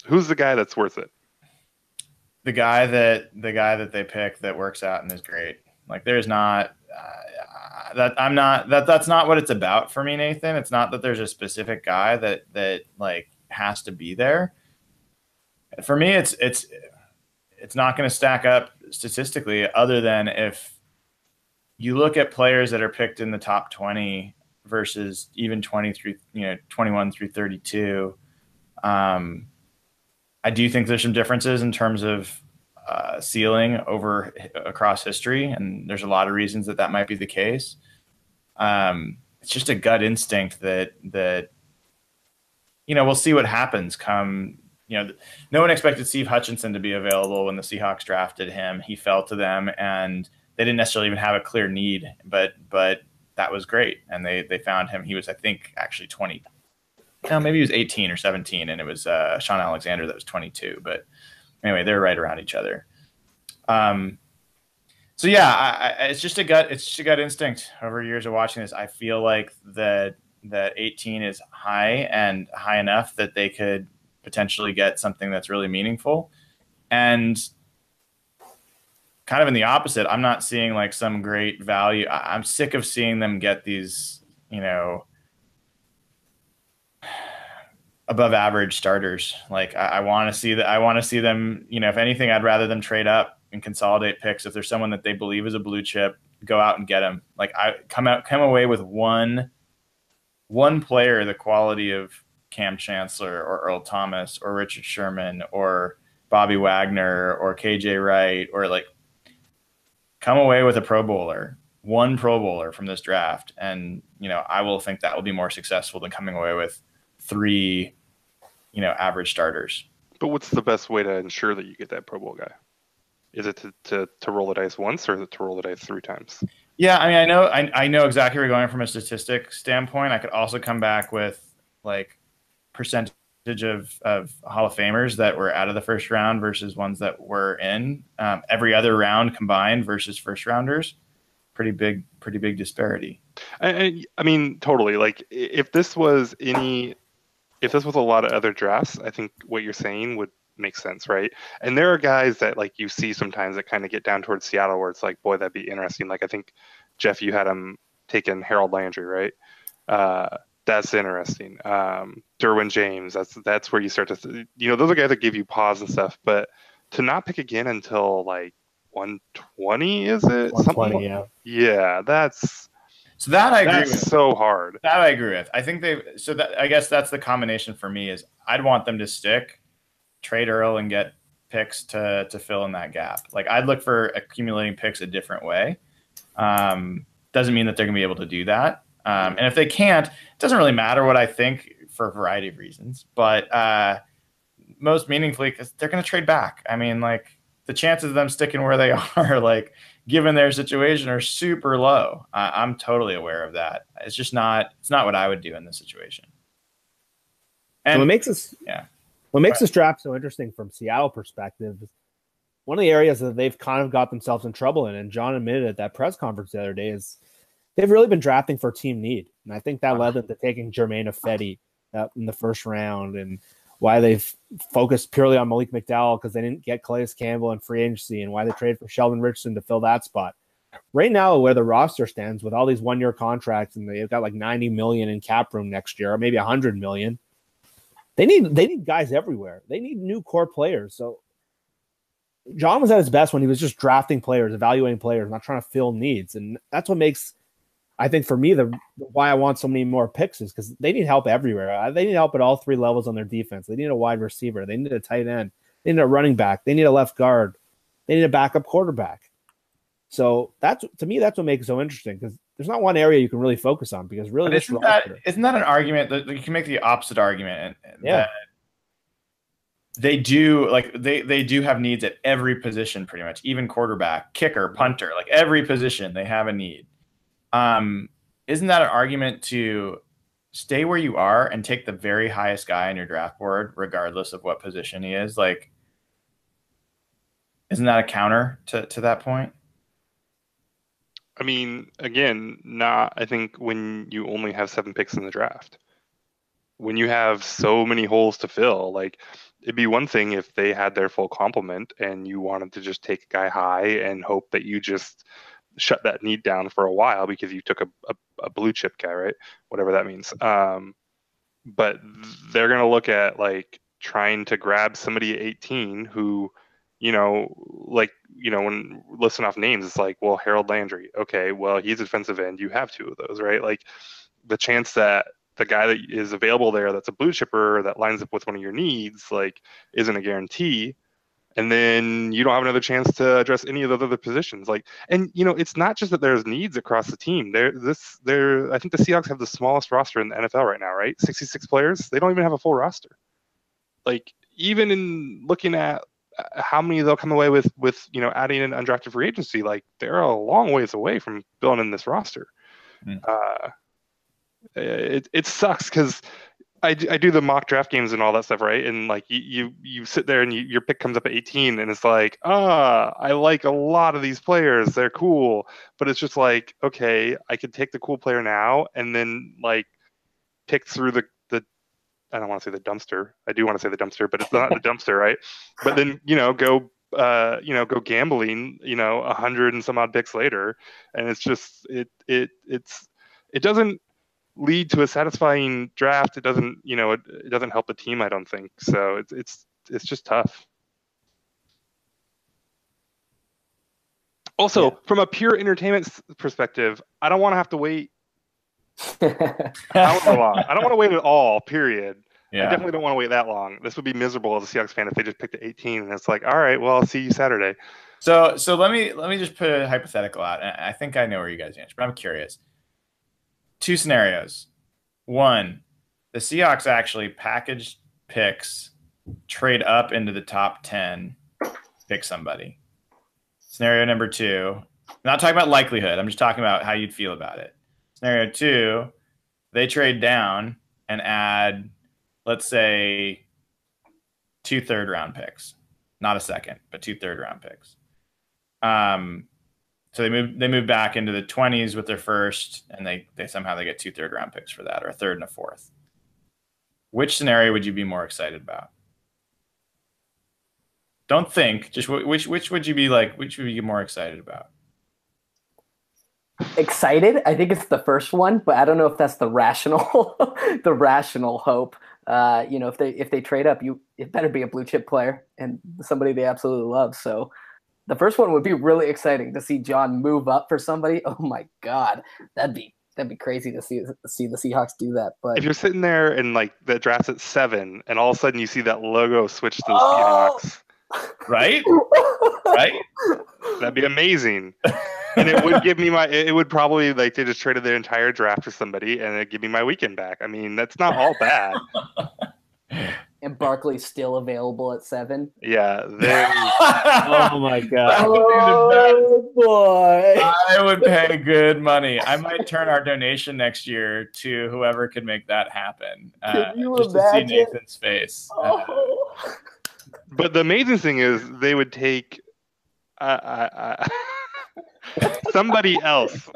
Who's the guy that's worth it? The guy that, the guy that they pick that works out and is great. Like there's not, Uh, that I'm not that that's not what it's about for me, Nathan. It's not that there's a specific guy that that like has to be there. For me, it's it's it's not going to stack up statistically, other than if you look at players that are picked in the top twenty versus even twenty through, you know, twenty-one through thirty-two. Um, I do think there's some differences in terms of Uh, ceiling over across history, and there's a lot of reasons that that might be the case. Um, it's just a gut instinct that that you know we'll see what happens. Come you know, no one expected Steve Hutchinson to be available when the Seahawks drafted him. He fell to them, and they didn't necessarily even have a clear need, but but that was great, and they they found him. He was, I think, actually twenty. No, maybe he was eighteen or seventeen, and it was uh, Sean Alexander that was twenty-two, but. Anyway, they're right around each other. Um, So yeah, I, I, it's just a gut. It's just a gut instinct. Over years of watching this, I feel like that that eighteen is high and high enough that they could potentially get something that's really meaningful. And kind of in the opposite, I'm not seeing like some great value. I, I'm sick of seeing them get these, you know, above average starters. Like I, I want to see that. I want to see them. You know, if anything, I'd rather them trade up and consolidate picks. If there's someone that they believe is a blue chip, go out and get him. Like I come out, come away with one, one player, the quality of Cam Chancellor or Earl Thomas or Richard Sherman or Bobby Wagner or K J Wright, or like come away with a Pro Bowler, one Pro Bowler from this draft. And, you know, I will think that will be more successful than coming away with three, you know, average starters. But what's the best way to ensure that you get that Pro Bowl guy? Is it to, to, to roll the dice once, or is it to roll the dice three times? Yeah, I mean, I know I, I know exactly where you're going from a statistic standpoint. I could also come back with, like, percentage of, of Hall of Famers that were out of the first round versus ones that were in. Um, every other round combined versus first-rounders, pretty big pretty big disparity. I, I mean, totally. Like, if this was any – if this was a lot of other drafts, I think what you're saying would – makes sense, right? And there are guys that like you see sometimes that kind of get down towards Seattle where it's like, boy, that'd be interesting. Like I think Jeff, you had him taking Harold Landry, right? Uh, that's interesting. Um, Derwin James, that's that's where you start to, th- you know, those are guys that give you pause and stuff. But to not pick again until like one twenty, is it? one twenty, yeah. Yeah, that's so that I agree with. So hard. That I agree with. I think they. So that I guess that's the combination for me is I'd want them to stick. Trade Earl and get picks to to fill in that gap. Like I'd look for accumulating picks a different way. Um, doesn't mean that they're gonna be able to do that. Um, and if they can't, it doesn't really matter what I think for a variety of reasons. But uh, most meaningfully, because they're gonna trade back. I mean, like the chances of them sticking where they are, like given their situation, are super low. Uh, I'm totally aware of that. It's just not. It's not what I would do in this situation. And so it makes us yeah. What makes this draft so interesting from Seattle perspective is one of the areas that they've kind of got themselves in trouble in, and John admitted at that press conference the other day, is they've really been drafting for team need. And I think that led them to taking Jermaine Ifedi uh, in the first round, and why they've focused purely on Malik McDowell because they didn't get Calais Campbell in free agency, and why they traded for Sheldon Richardson to fill that spot. Right now, where the roster stands with all these one-year contracts, and they've got like ninety million dollars in cap room next year, or maybe one hundred million dollars. They need they need guys everywhere. They need new core players. So John was at his best when he was just drafting players, evaluating players, not trying to fill needs. And that's what makes, I think for me, the why I want so many more picks is because they need help everywhere. They need help at all three levels on their defense. They need a wide receiver. They need a tight end. They need a running back. They need a left guard. They need a backup quarterback. So that's to me, that's what makes it so interesting, because there's not one area you can really focus on, because really this isn't that, isn't that an argument that you can make the opposite argument? And, and yeah. That they do like they, they do have needs at every position, pretty much, even quarterback, kicker, punter, like every position they have a need. Um, isn't that an argument to stay where you are and take the very highest guy on your draft board, regardless of what position he is? Like, isn't that a counter to, to that point? I mean, again, not, I think when you only have seven picks in the draft, when you have so many holes to fill, like it'd be one thing if they had their full complement and you wanted to just take a guy high and hope that you just shut that need down for a while because you took a, a, a blue chip guy, right? Whatever that means. Um, but they're going to look at like trying to grab somebody at eighteen who, you know, like, you know, when listing off names, it's like, well, Harold Landry. Okay, well, he's a defensive end. You have two of those, right? Like the chance that the guy that is available there that's a blue chipper that lines up with one of your needs, like, isn't a guarantee. And then you don't have another chance to address any of those other positions. Like, and, you know, it's not just that there's needs across the team. There, this, there, I think the Seahawks have the smallest roster in the N F L right now, right? sixty-six players. They don't even have a full roster. Like, even in looking at how many they'll come away with, with, you know, adding an undrafted free agency, like they're a long ways away from building in this roster. Mm. Uh, it, it sucks. Cause I do, I do the mock draft games and all that stuff, right? And like you, you, you sit there and you, your pick comes up at eighteen, and it's like, ah, I like a lot of these players. They're cool, but it's just like, okay, I could take the cool player now, and then like pick through the the. I don't want to say the dumpster. I do want to say the dumpster, but it's not the dumpster, right? But then you know, go, uh, you know, go gambling, you know, a hundred and some odd picks later, and it's just it it it's it doesn't lead to a satisfying draft. It doesn't, you know, it, it doesn't help the team, I don't think. So it's it's it's just tough. Also, yeah. From a pure entertainment perspective, I don't want to have to wait. How long? I don't want to wait at all. Period. Yeah. I definitely don't want to wait that long. This would be miserable as a Seahawks fan if they just picked the eighteen and it's like, all right, well, I'll see you Saturday. So so let me let me just put a hypothetical out. I think I know where you guys answer, but I'm curious. Two scenarios. One, the Seahawks actually package picks, trade up into the top ten, pick somebody. Scenario number two, I'm not talking about likelihood. I'm just talking about how you'd feel about it. Scenario two, they trade down and add, let's say, two third round picks. Not a second, but two third round picks. Um So they move they move back into the twenties with their first, and they, they somehow they get two third round picks for that, or a third and a fourth. Which scenario would you be more excited about? Don't think. Just which which would you be like? Which would you be more excited about? Excited? I think it's the first one, but I don't know if that's the rational the rational hope. Uh, you know, if they if they trade up, you it better be a blue chip player and somebody they absolutely love. So. The first one would be really exciting to see John move up for somebody. Oh my God, that'd be that'd be crazy to see see the Seahawks do that. But if you're sitting there and like the draft's at seven, and all of a sudden you see that logo switch to the oh! Seahawks, right? Right? That'd be amazing. And it would give me my. It would probably like they just traded their entire draft for somebody, and it'd give me my weekend back. I mean, that's not all bad. And Barkley's still available at seven. Yeah. Oh my God. Oh boy. I would pay good money. I might turn our donation next year to whoever could make that happen. Uh, Can you just imagine? To see Nathan's face. Oh. Uh, but the amazing thing is, they would take uh, uh, somebody else,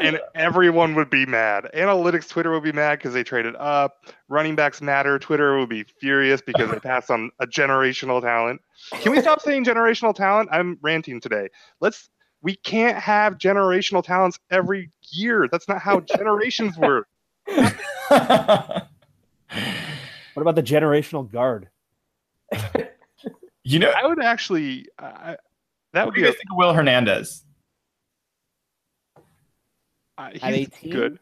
and everyone would be mad. Analytics Twitter would be mad because they traded up. Running backs matter. Twitter will be furious because they passed on a generational talent. Can we stop saying generational talent? I'm ranting today. Let's. We can't have generational talents every year. That's not how generations work. What about the generational guard? You know, I would actually. Uh, that would be. A, think of Will Hernandez. Uh, he's at eighteen? Good.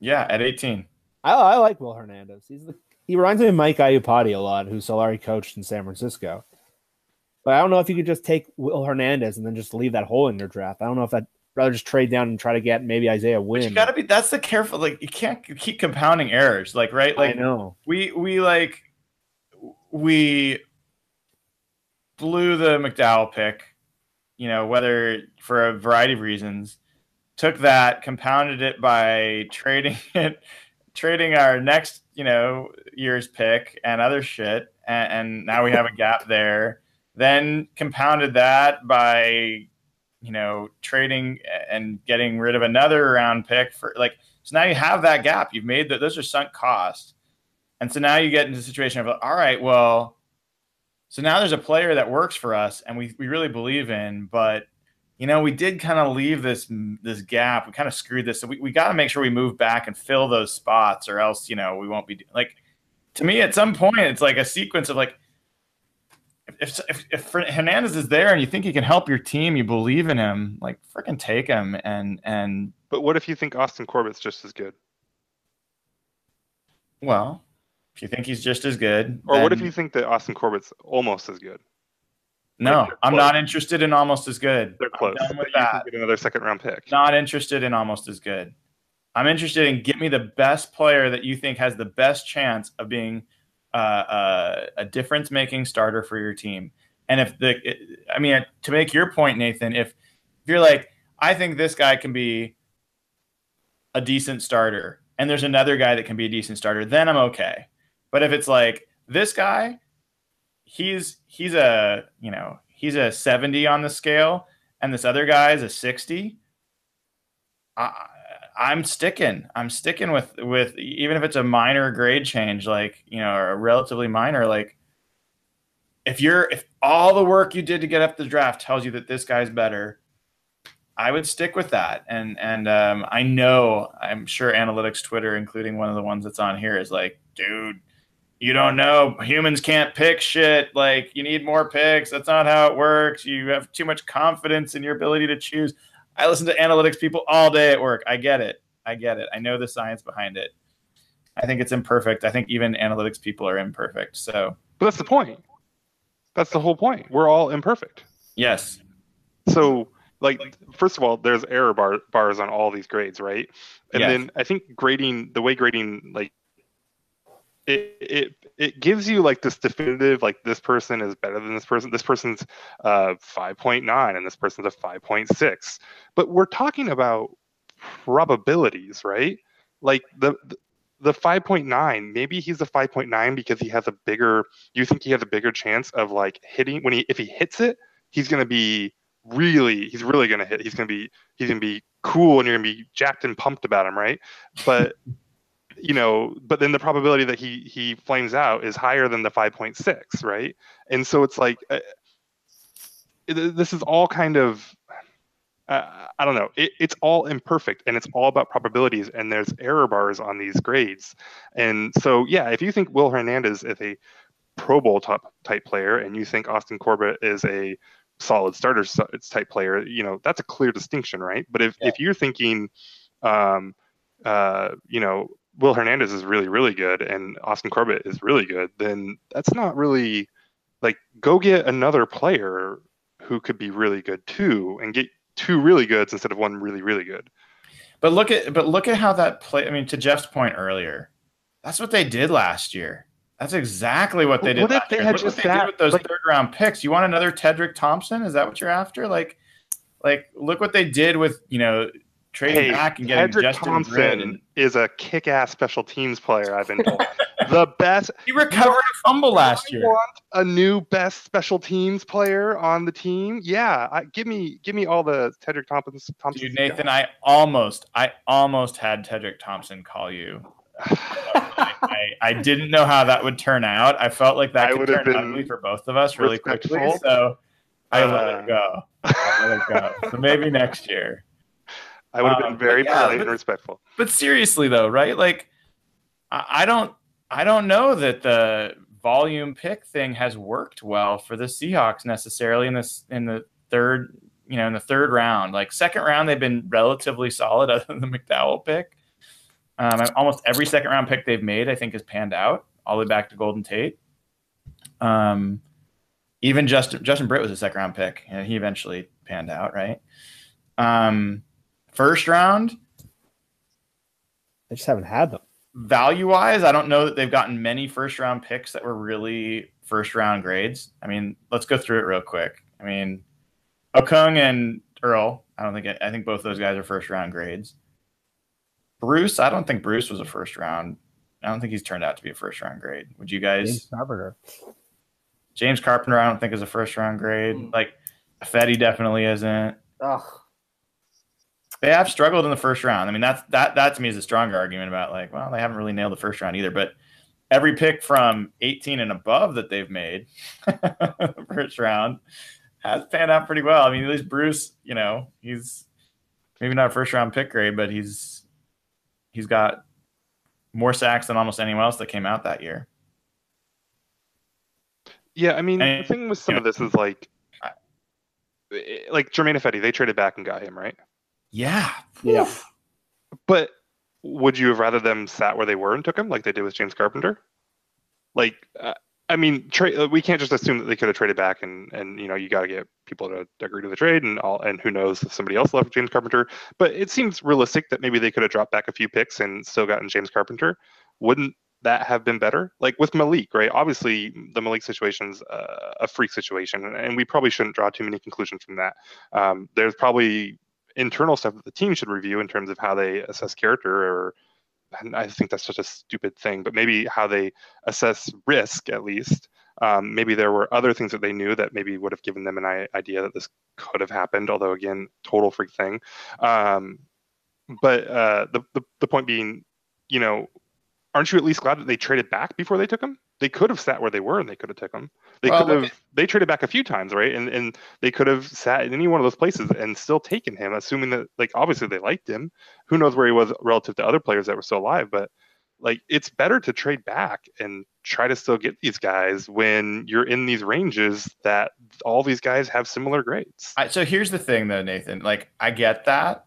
Yeah, at eighteen. I, I like Will Hernandez. He's the, he reminds me of Mike Iupati a lot, who Solari coached in San Francisco. But I don't know if you could just take Will Hernandez and then just leave that hole in your draft. I don't know if I'd rather just trade down and try to get maybe Isaiah Wynn. But you gotta be. That's the careful. Like you can't keep compounding errors. Like right. Like I know. We we like we blew the McDowell pick. You know, whether for a variety of reasons. Took that, compounded it by trading it, trading our next, you know, year's pick and other shit, and, and now we have a gap there. Then compounded that by, you know, trading and getting rid of another round pick for like. So now you have that gap. You've made that; those are sunk costs, and so now you get into a situation of all right, well, so now there's a player that works for us and we we really believe in, but. You know, we did kind of leave this this gap. We kind of screwed this. So we, we got to make sure we move back and fill those spots or else, you know, we won't be like to me at some point. It's like a sequence of like if if, if Hernandez is there and you think he can help your team, you believe in him, like freaking take him. And and but what if you think Austin Corbett's just as good? Well, if you think he's just as good. Or then... what if you think that Austin Corbett's almost as good? No, like I'm not interested in almost as good. They're close. I'm done with that. You can get another second round pick. Not interested in almost as good. I'm interested in get me the best player that you think has the best chance of being uh, uh, a difference making starter for your team. And if the, it, I mean, to make your point, Nathan, if, if you're like, I think this guy can be a decent starter, and there's another guy that can be a decent starter, then I'm okay. But if it's like this guy, he's he's a, you know, he's a seventy on the scale, and this other guy is a sixty, I, I'm sticking. I'm sticking with, with even if it's a minor grade change, like, you know, or a relatively minor, like if you're, if all the work you did to get up the draft tells you that this guy's better, I would stick with that. And, and um, I know, I'm sure analytics Twitter, including one of the ones that's on here, is like, dude, you don't know, humans can't pick shit. Like, you need more picks. That's not how it works. You have too much confidence in your ability to choose. I listen to analytics people all day at work. I get it. I get it. I know the science behind it. I think it's imperfect. I think even analytics people are imperfect. So, but that's the point. That's the whole point. We're all imperfect. Yes. So, like, first of all, there's error bar, bars on all these grades, right? And yes. Then I think grading, the way grading, like, it it it gives you like this definitive, like, this person is better than this person. This person's uh, five point nine and this person's a five point six. But we're talking about probabilities, right? Like the the five point nine, maybe he's a five point nine because he has a bigger, you think he has a bigger chance of like hitting when he, if he hits it, he's going to be really, he's really going to hit. He's going to be, he's going to be cool and you're going to be jacked and pumped about him, right? But you know, but then the probability that he he flames out is higher than the five point six, right? And so it's like, uh, it, this is all kind of, uh, I don't know, it, it's all imperfect and it's all about probabilities and there's error bars on these grades. And so, yeah, if you think Will Hernandez is a Pro Bowl top type player and you think Austin Corbett is a solid starter type player, you know, that's a clear distinction, right? But if, yeah. if you're thinking, um, uh, you know, Will Hernandez is really, really good and Austin Corbett is really good, then that's not really like, go get another player who could be really good too and get two really goods instead of one really, really good. But look at, but look at how that play. I mean, to Jeff's point earlier, that's what they did last year. That's exactly what they did. What if they had just that with those third round picks? You want another Tedrick Thompson? Is that what you're after? Like, like look what they did with, you know, trading hey, back and getting Edric Justin Thompson Grimm. Is a kick-ass special teams player, I've been told. The best. He recovered a fumble last year. I want a new best special teams player on the team. Yeah, I, give me give me all the Tedrick Thompson. Thompson Dude, Nathan, guys. I almost I almost had Tedrick Thompson call you. I, I, I didn't know how that would turn out. I felt like that I could turn ugly for both of us really quickly. So I uh, let it go. I let it go. So maybe next year. I would have been um, very yeah, polite but, and respectful. But seriously, though, right? Like, I, I don't, I don't know that the volume pick thing has worked well for the Seahawks necessarily in this, in the third, you know, in the third round. Like second round, they've been relatively solid, other than the McDowell pick. Um, almost every second round pick they've made, I think, has panned out, all the way back to Golden Tate. Um, even Justin Justin Britt was a second round pick, and he eventually panned out, right? Um. First round, they just haven't had them. Value-wise, I don't know that they've gotten many first-round picks that were really first-round grades. I mean, let's go through it real quick. I mean, Okung and Earl, I don't think – I think both those guys are first-round grades. Bruce, I don't think Bruce was a first-round. I don't think he's turned out to be a first-round grade. Would you guys – James Carpenter. James Carpenter, I don't think, is a first-round grade. Mm. Like, Fetty definitely isn't. Ugh. They have struggled in the first round. I mean, that's that that to me is a stronger argument about like, well, they haven't really nailed the first round either. But every pick from eighteen and above that they've made first round has panned out pretty well. I mean, at least Bruce, you know, he's maybe not a first round pick grade, but he's he's got more sacks than almost anyone else that came out that year. Yeah, I mean, and, the thing with some of know, this is like, like Jermaine Fetty, they traded back and got him, right? Yeah. Yeah. But would you have rather them sat where they were and took him like they did with James Carpenter? Like, uh, I mean, tra- we can't just assume that they could have traded back and, and you know, you got to get people to agree to the trade and all. And who knows if somebody else left James Carpenter. But it seems realistic that maybe they could have dropped back a few picks and still gotten James Carpenter. Wouldn't that have been better? Like with Malik, right? Obviously, the Malik situation's uh, a freak situation, and we probably shouldn't draw too many conclusions from that. Um, there's probably internal stuff that the team should review in terms of how they assess character or and I think that's such a stupid thing, but maybe how they assess risk, at least. Um, maybe there were other things that they knew that maybe would have given them an idea that this could have happened, although, again, total freak thing. Um, but uh, the, the the point being, you know, aren't you at least glad that they traded back before they took him? They could have sat where they were and they could have took him. They well, could have they traded back a few times, right? And and they could have sat in any one of those places and still taken him, assuming that, like, obviously they liked him. Who knows where he was relative to other players that were still alive, but like, it's better to trade back and try to still get these guys when you're in these ranges that all these guys have similar grades. I, so here's the thing, though, Nathan. Like, I get that,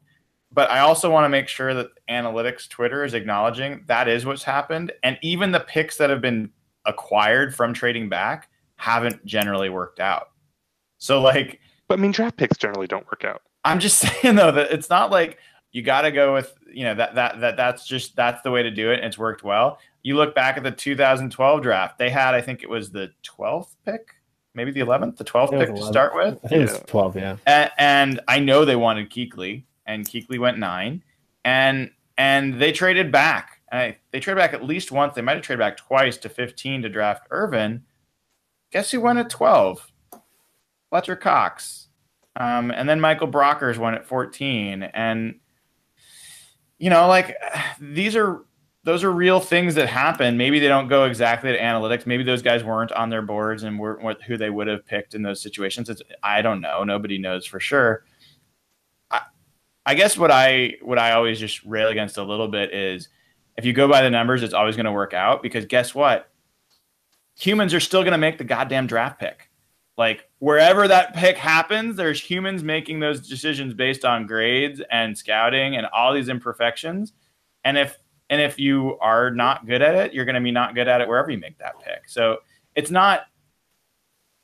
but I also want to make sure that analytics Twitter is acknowledging that is what's happened. And even the picks that have been acquired from trading back haven't generally worked out. So, like... But, I mean, draft picks generally don't work out. I'm just saying, though, that it's not like... You got to go with, you know, that, that, that, that's just, that's the way to do it. And it's worked well. You look back at the two thousand twelve draft, they had, I think it was the twelfth pick, maybe the eleventh, the twelfth pick to start with. I think it's twelve. Yeah. And, and I know they wanted Kuechly, and Kuechly went nine, and, and they traded back. And I, they traded back at least once. They might've traded back twice to fifteen to draft Irvin. Guess who went at twelve? Fletcher Cox. Um, and then Michael Brockers went at fourteen, and, you know, like, these are, those are real things that happen. Maybe they don't go exactly to analytics. Maybe those guys weren't on their boards and weren't who they would have picked in those situations. It's, I don't know. Nobody knows for sure. I, I guess what I, what I always just rail against a little bit is, if you go by the numbers, it's always going to work out, because guess what? Humans are still going to make the goddamn draft pick. Like, wherever that pick happens, there's humans making those decisions based on grades and scouting and all these imperfections. And if, and if you are not good at it, you're going to be not good at it wherever you make that pick. So it's not,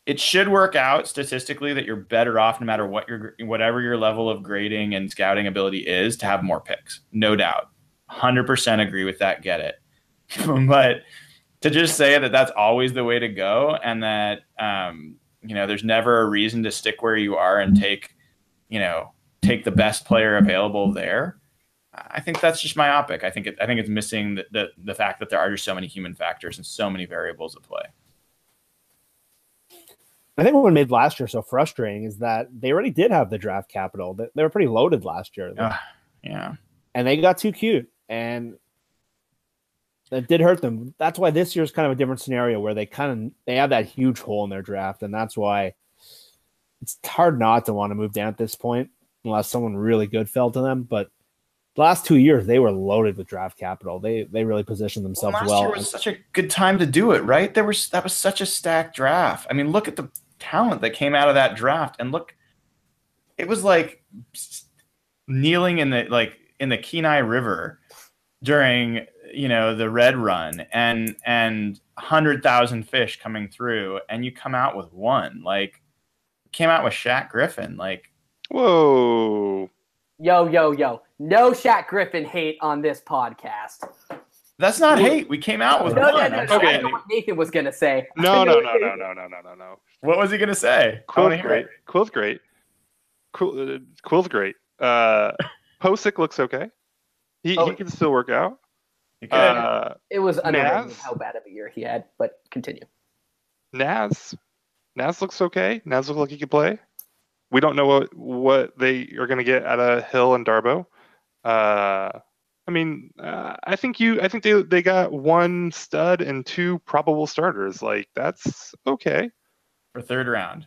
it should work out statistically that you're better off, no matter what your, whatever your level of grading and scouting ability is, to have more picks. No doubt. one hundred percent agree with that. Get it. But to just say that that's always the way to go, and that, um, you know, there's never a reason to stick where you are and take, you know, take the best player available there. I think that's just myopic. I think it, I think it's missing the, the the fact that there are just so many human factors and so many variables at play. I think what made last year so frustrating is that they already did have the draft capital. They were pretty loaded last year. Uh, yeah. And they got too cute, and that did hurt them. That's why this year's kind of a different scenario, where they kind of they have that huge hole in their draft, and that's why it's hard not to want to move down at this point, unless someone really good fell to them. But the last two years, they were loaded with draft capital. They they really positioned themselves well. Last year was such a good time to do it, right? There was that was such a stacked draft. I mean, look at the talent that came out of that draft, and look, it was like kneeling in the like in the Kenai River during, you know, the red run, and and one hundred thousand fish coming through, and you come out with one. Like, came out with Shaq Griffin. Like, whoa. Yo, yo, yo. No Shaq Griffin hate on this podcast. That's not we, hate. We came out with no, one. No, no, no, okay. I know what Nathan was going to say. No, no, no, no, no, no, no, no, no. What was he going to say? Quill's great. Quill's great. Quill's Quill's great. Uh, Posick looks okay. He, oh, he can still work out. Uh, it was underrated how bad of a year he had, but continue. Naz, Naz looks okay. Naz looks like he could play. We don't know what what they are going to get out of Hill and Darbo. Uh, I mean, uh, I think you. I think they they got one stud and two probable starters. Like, that's okay for third round.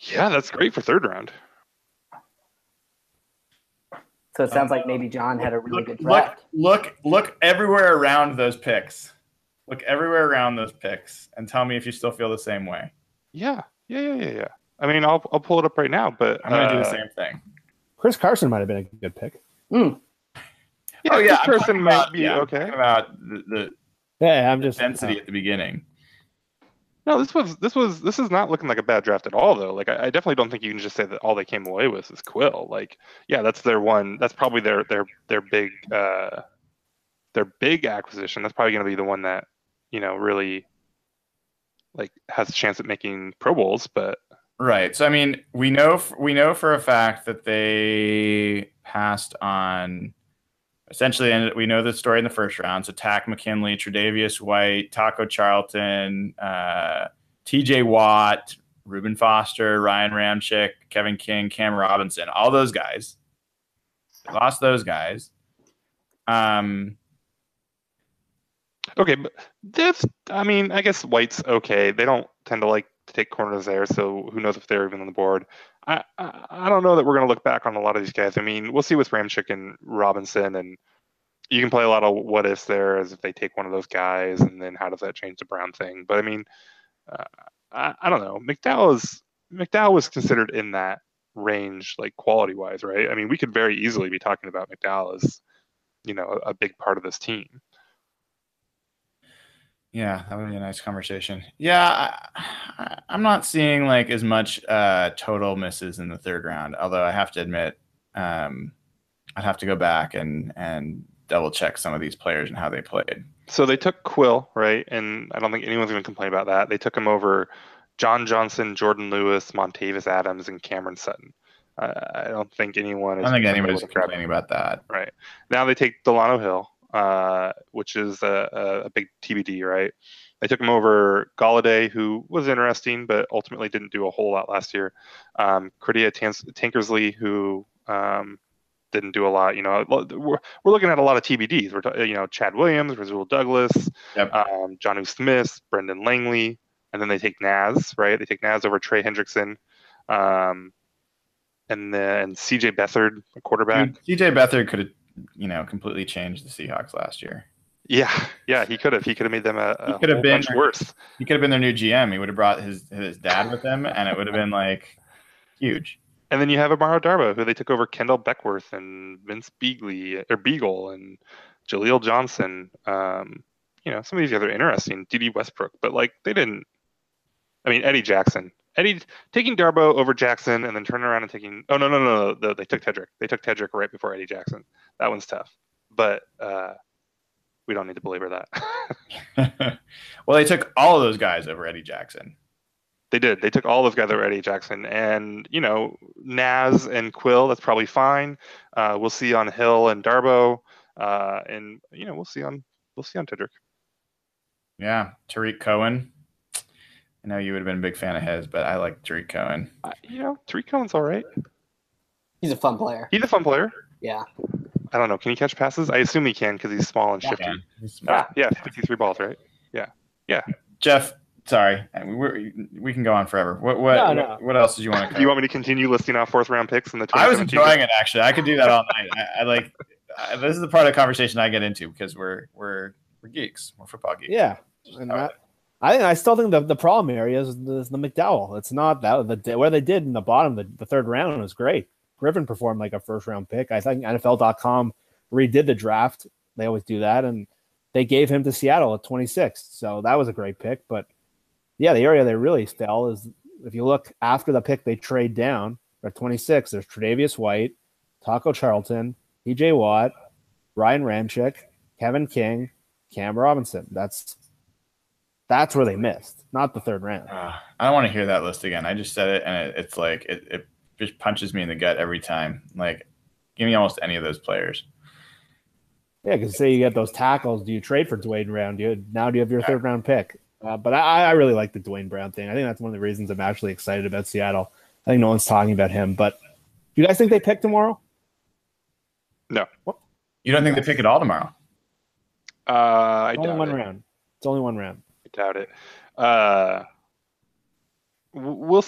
Yeah, that's great for third round. So it sounds like maybe John had a really look, good draft. Look, look, look everywhere around those picks. Look everywhere around those picks, and tell me if you still feel the same way. Yeah, yeah, yeah, yeah, yeah. I mean, I'll I'll pull it up right now, but I'm gonna uh, do the same thing. Chris Carson might have been a good pick. Mm. Yeah, oh yeah, Chris Carson might about, be yeah, okay. About the, the yeah, I'm just density uh, at the beginning. No, this was this was this is not looking like a bad draft at all, though. Like, I, I definitely don't think you can just say that all they came away with is Quill. Like, yeah, that's their one. That's probably their their their big uh, their big acquisition. That's probably going to be the one that, you know, really like has a chance at making Pro Bowls. But right. So I mean, we know we know for a fact that they passed on essentially ended, we know the story in the first round. So Tack McKinley, Tre'Davious White, Taco Charlton, uh, T J Watt, Reuben Foster, Ryan Ramczyk, Kevin King, Cam Robinson, all those guys. They lost those guys. Um, okay, but this, I mean, I guess White's okay. They don't tend to like to take corners there, so who knows if they're even on the board. I I, I don't know that we're going to look back on a lot of these guys. I mean, we'll see with Ramczyk and Robinson, and you can play a lot of what ifs there as if they take one of those guys, and then how does that change the Brown thing? But I mean, uh, I, I don't know. McDowell is McDowell was considered in that range, like quality wise, right? I mean, we could very easily be talking about McDowell as, you know, a, a big part of this team. Yeah, that would be a nice conversation. Yeah, I, I'm not seeing like as much uh, total misses in the third round. Although I have to admit, um, I'd have to go back and and double check some of these players and how they played. So they took Quill, right? And I don't think anyone's going to complain about that. They took him over John Johnson, Jordan Lewis, Montavis Adams, and Cameron Sutton. Uh, I don't think anyone is. I don't think anybody's complaining about that. Right now, they take Delano Hill. Uh, which is a, a big T B D, right? They took him over Golladay, who was interesting, but ultimately didn't do a whole lot last year. Um, Cordia Tans- Tankersley, who um, didn't do a lot. You know, we're, we're looking at a lot of T B Ds. We're t- you know, Chad Williams, Razul Douglas, yep. um, Jonnu Smith, Brendan Langley, and then they take Naz, right? They take Naz over Trey Hendrickson. Um, and then C J Beathard, a quarterback. C J Beathard could have, you know, completely changed the Seahawks last year. Yeah, yeah, he could have. He could have made them a, a he could have been, much worse. He could have been their new G M. He would have brought his, his dad with him, and it would have been, like, huge. And then you have Amaro Darbo, who they took over Kendall Beckworth and Vince Beagle, or Beagle and Jaleel Johnson. Um, you know, some of these guys are interesting. D D Westbrook. But, like, they didn't – I mean, Eddie Jackson. Eddie taking Darbo over Jackson and then turning around and taking. Oh no no no no! They took Tedrick. They took Tedrick right before Eddie Jackson. That one's tough, but uh, we don't need to belabor that. Well, they took all of those guys over Eddie Jackson. They did. They took all those guys over Eddie Jackson, and you know Naz and Quill. That's probably fine. Uh, we'll see on Hill and Darbo, uh, and you know we'll see on we'll see on Tedrick. Yeah, Tariq Cohen. I know you would have been a big fan of his, but I like Tariq Cohen. Uh, you know, Tariq Cohen's all right. He's a fun player. He's a fun player. Yeah. I don't know. Can he catch passes? I assume he can because he's small and yeah, shifty. He's small. Ah, yeah, fifty-three balls, right? Yeah, yeah. Jeff, sorry, we we can go on forever. What what no, no. what else did you want to? Do you want me to continue listing off fourth round picks in the? I was enjoying it actually. I could do that all night. I, I like I, this is the part of the conversation I get into because we're we're we're geeks. We're football geeks. Yeah, and that. I think I still think the, the problem area is the, is the McDowell. It's not that the where they did in the bottom, the, the third round was great. Griffin performed like a first round pick. I think N F L dot com redid the draft. They always do that, and they gave him to Seattle at twenty-six. So that was a great pick. But yeah, the area they really fell is if you look after the pick they trade down at twenty-six. There's Tre'Davious White, Taco Charlton, T J Watt, Ryan Ramczyk, Kevin King, Cam Robinson. That's That's where they missed, not the third round. Uh, I don't want to hear that list again. I just said it, and it, it's like it, it just punches me in the gut every time. Like, give me almost any of those players. Yeah, because say you get those tackles, do you trade for Dwayne Brown? Do you, now do you have your yeah. third round pick? Uh, but I, I really like the Dwayne Brown thing. I think that's one of the reasons I'm actually excited about Seattle. I think no one's talking about him. But do you guys think they pick tomorrow? No. What? You don't think they pick at all tomorrow? Uh, I only one it. round. It's only one round. Doubt it. Uh, we'll.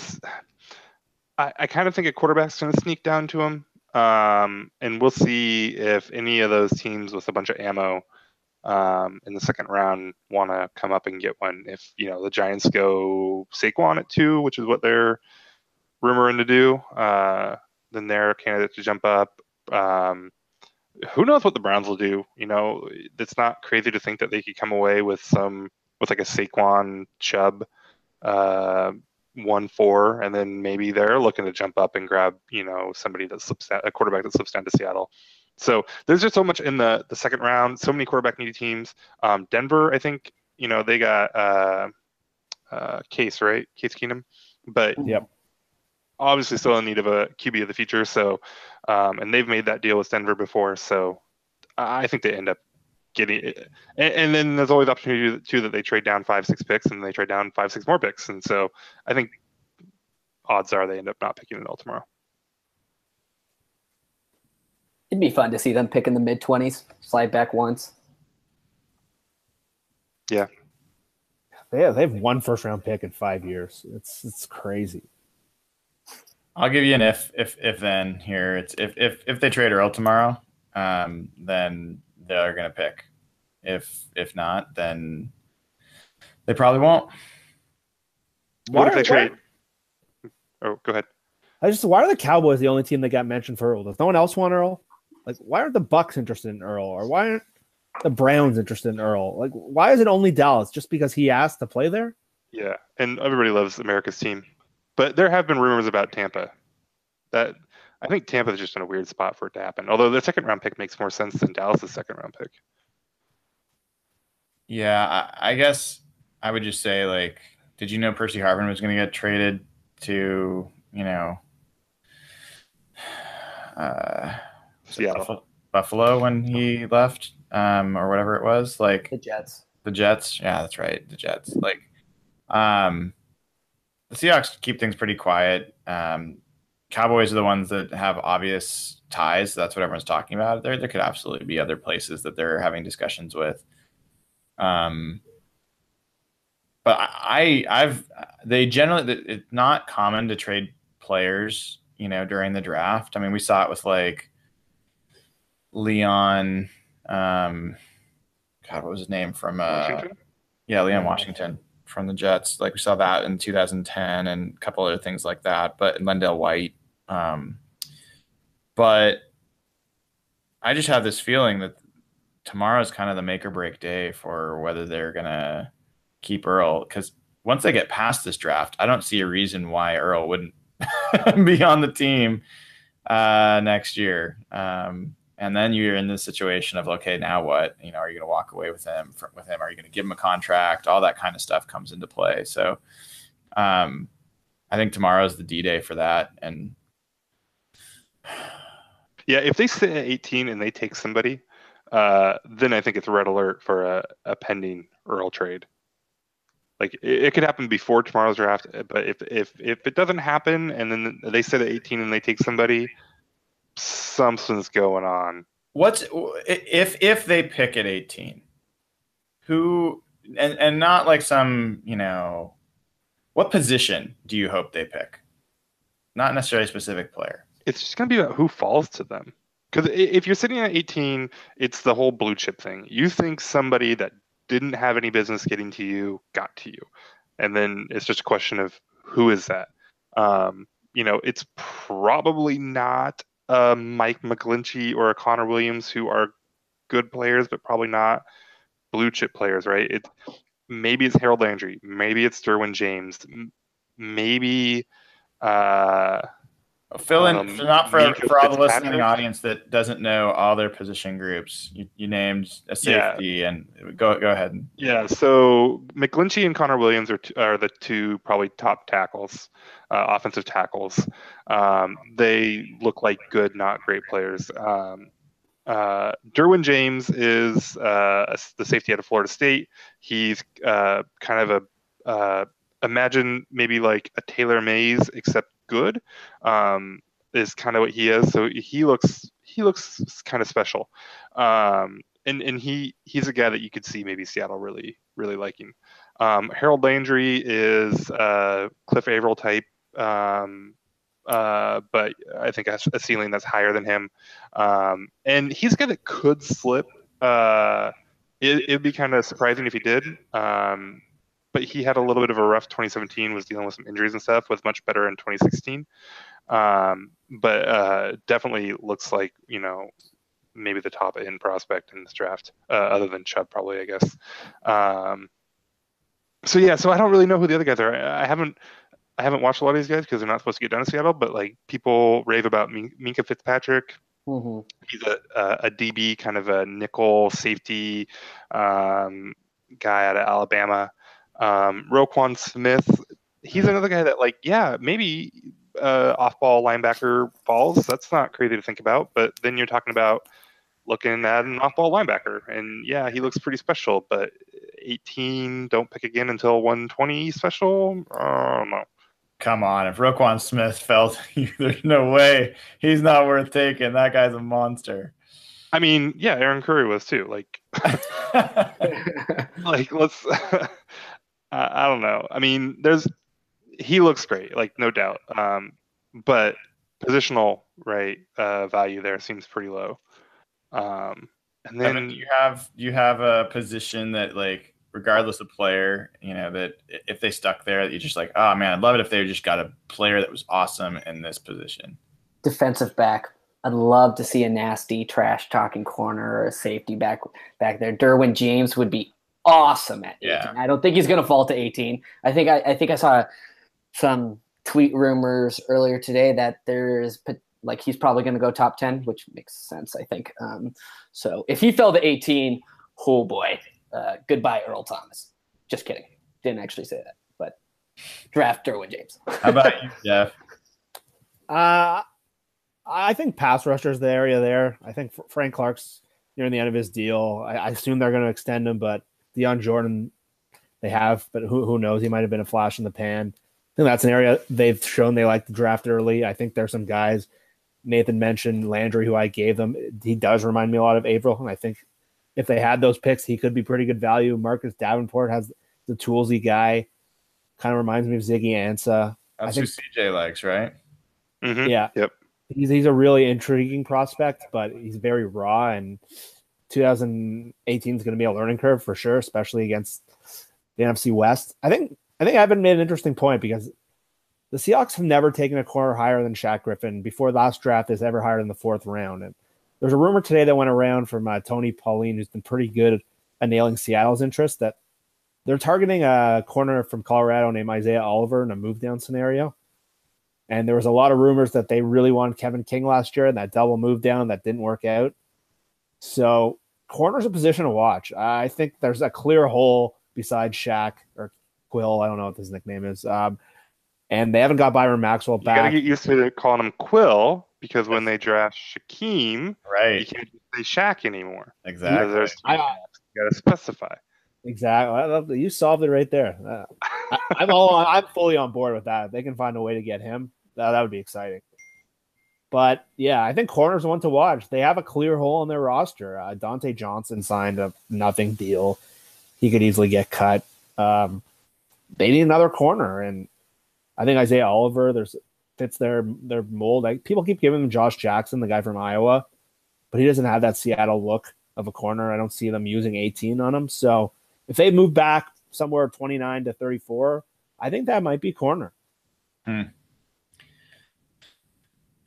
I, I kind of think a quarterback's going to sneak down to him, um, and we'll see if any of those teams with a bunch of ammo um, in the second round want to come up and get one. If you know the Giants go Saquon at two, which is what they're rumoring to do, uh, then they're candidate to jump up. Um, who knows what the Browns will do? You know, it's not crazy to think that they could come away with some. With like a Saquon Chubb uh, one four, and then maybe they're looking to jump up and grab, you know, somebody that slips down, a quarterback that slips down to Seattle. So there's just so much in the, the second round, so many quarterback needy teams. Um, Denver, I think, you know, they got uh, uh, Case, right? Case Keenum. But yep. Obviously still in need of a Q B of the future. So, um, and they've made that deal with Denver before. So I think they end up getting it. And, and then there's always opportunity too that they trade down five, six picks, and they trade down five, six more picks. And so I think odds are they end up not picking it all tomorrow. It'd be fun to see them pick in the mid twenties, slide back once. Yeah. Yeah, they have one first round pick in five years. It's it's crazy. I'll give you an if if if then here. It's if if if they trade Earl tomorrow, um, then they're gonna pick. If if not, then they probably won't. What, what if they trade? Oh, go ahead. I just why are the Cowboys the only team that got mentioned for Earl? Does no one else want Earl? Like, why aren't the Bucks interested in Earl, or why aren't the Browns interested in Earl? Like, why is it only Dallas? Just because he asked to play there? Yeah, and everybody loves America's team. But there have been rumors about Tampa. That I think Tampa is just in a weird spot for it to happen. Although their second round pick makes more sense than Dallas's second round pick. Yeah, I, I guess I would just say, like, did you know Percy Harvin was going to get traded to, you know, uh, Seattle, Buffalo when he left, um, or whatever it was, like the Jets. The Jets, yeah, that's right, the Jets. Like, um. The Seahawks keep things pretty quiet. Um, Cowboys are the ones that have obvious ties. So that's what everyone's talking about. There, there could absolutely be other places that they're having discussions with. Um, but I, I've, they generally, it's not common to trade players, you know, during the draft. I mean, we saw it with like Leon, um, God, what was his name from? Uh, Washington? Yeah, Leon Washington. From the Jets, like we saw that in two thousand ten and a couple other things like that, but Lendell White. Um, but I just have this feeling that tomorrow is kind of the make or break day for whether they're going to keep Earl. Cause once they get past this draft, I don't see a reason why Earl wouldn't be on the team uh, next year. Um, and then you're in this situation of, okay, now what? You know, are you going to walk away with him? From, with him, are you going to give him a contract? All that kind of stuff comes into play. So, um, I think tomorrow is the D day for that. And yeah, if they sit at eighteen and they take somebody, uh, then I think it's red alert for a, a pending Earl trade. Like it, it could happen before tomorrow's draft, but if if if it doesn't happen and then they sit at eighteen and they take somebody. Something's going on. What's if if they pick at eighteen? Who and and not like some, you know, what position do you hope they pick? Not necessarily a specific player. It's just going to be about who falls to them. Because if you're sitting at eighteen, it's the whole blue chip thing. You think somebody that didn't have any business getting to you got to you, and then it's just a question of who is that. Um, you know, it's probably not. Uh, Mike McGlinchey or Connor Williams, who are good players, but probably not blue chip players, right? It maybe it's Harold Landry, maybe it's Derwin James, maybe uh, fill in um, not for, for all the listening audience that doesn't know all their position groups. You, you named a safety, yeah. and go go ahead. And... Yeah, so McGlinchey and Connor Williams are t- are the two probably top tackles. Uh, offensive tackles. Um, they look like good, not great players. Um, uh, Derwin James is uh, a, the safety out of Florida State. He's uh, kind of a, uh, imagine maybe like a Taylor Mays, except good, um, is kind of what he is. So he looks, he looks kind of special. Um, and and he, he's a guy that you could see maybe Seattle really, really liking. Um, Harold Landry is a Cliff Averill type. Um, uh, but I think a, a ceiling that's higher than him. Um, and he's a guy that could slip. Uh, it would be kind of surprising if he did. Um, but he had a little bit of a rough twenty seventeen, was dealing with some injuries and stuff, was much better in twenty sixteen. Um, but uh, definitely looks like, you know, maybe the top end prospect in this draft, uh, other than Chubb probably, I guess. Um, so, yeah, so I don't really know who the other guys are. I, I haven't... I haven't watched a lot of these guys because they're not supposed to get done to Seattle, but like people rave about Minka Fitzpatrick. Mm-hmm. He's a, a a D B, kind of a nickel safety um, guy out of Alabama. Um, Roquan Smith, he's another guy that like, yeah, maybe uh, off-ball linebacker falls. That's not crazy to think about. But then you're talking about looking at an off-ball linebacker. And, yeah, he looks pretty special, but eighteen, don't pick again until one twenty special? I don't know. Come on. If Roquan Smith felt, there's no way he's not worth taking. That guy's a monster. I mean, yeah, Aaron Curry was too. Like, like let's – I don't know. I mean, there's – he looks great, like, no doubt. Um, but positional, right, uh, value there seems pretty low. Um, and then, and then you have you have a position that, like, regardless of player, you know, that if they stuck there, that you're just like, oh man, I'd love it if they just got a player that was awesome in this position. Defensive back, I'd love to see a nasty trash talking corner or a safety back back there. Derwin James would be awesome at yeah. eighteen. I don't think he's going to fall to eighteen. I think I, I think I saw some tweet rumors earlier today that there's potential. Like, he's probably going to go top ten, which makes sense, I think. Um, so if he fell to eighteen, oh boy, uh, goodbye, Earl Thomas. Just kidding. Didn't actually say that, but draft Derwin James. How about you, Jeff? Uh, I think pass rusher is the area there. I think Frank Clark's near the end of his deal. I, I assume they're going to extend him, but Deion Jordan they have, but who, who knows? He might have been a flash in the pan. I think that's an area they've shown they like to draft early. I think there's some guys – Nathan mentioned Landry, who I gave them. He does remind me a lot of April, and I think if they had those picks, he could be pretty good value. Marcus Davenport has the toolsy guy. Kind of reminds me of Ziggy Ansah. That's I think, who C J likes, right? Mm-hmm. Yeah. Yep. He's he's a really intriguing prospect, but he's very raw, and two thousand eighteen is going to be a learning curve for sure, especially against the N F C West. I think I think Evan made an interesting point because the Seahawks have never taken a corner higher than Shaq Griffin before last draft is ever higher than the fourth round. And there's a rumor today that went around from uh, Tony Pauline, who's been pretty good at nailing Seattle's interest, that they're targeting a corner from Colorado named Isaiah Oliver in a move down scenario. And there was a lot of rumors that they really wanted Kevin King last year and that double move down that didn't work out. So corner's a position to watch. I think there's a clear hole besides Shaq or Quill. I don't know what his nickname is. Um, And they haven't got Byron Maxwell back. You got to get used to calling him Quill because when they draft Shaquem, right, you can't say Shaq anymore. Exactly. I, you got to specify. Exactly. I love you solved it right there. Uh, I, I'm all on, I'm fully on board with that. If they can find a way to get him, that, that would be exciting. But, yeah, I think corner's one to watch. They have a clear hole in their roster. Uh, Dante Johnson signed a nothing deal. He could easily get cut. Um, they need another corner, and I think Isaiah Oliver there's fits their their mold. Like, people keep giving him Josh Jackson, the guy from Iowa, but he doesn't have that Seattle look of a corner. I don't see them using eighteen on him. So if they move back somewhere twenty-nine to thirty-four, I think that might be corner. Hmm.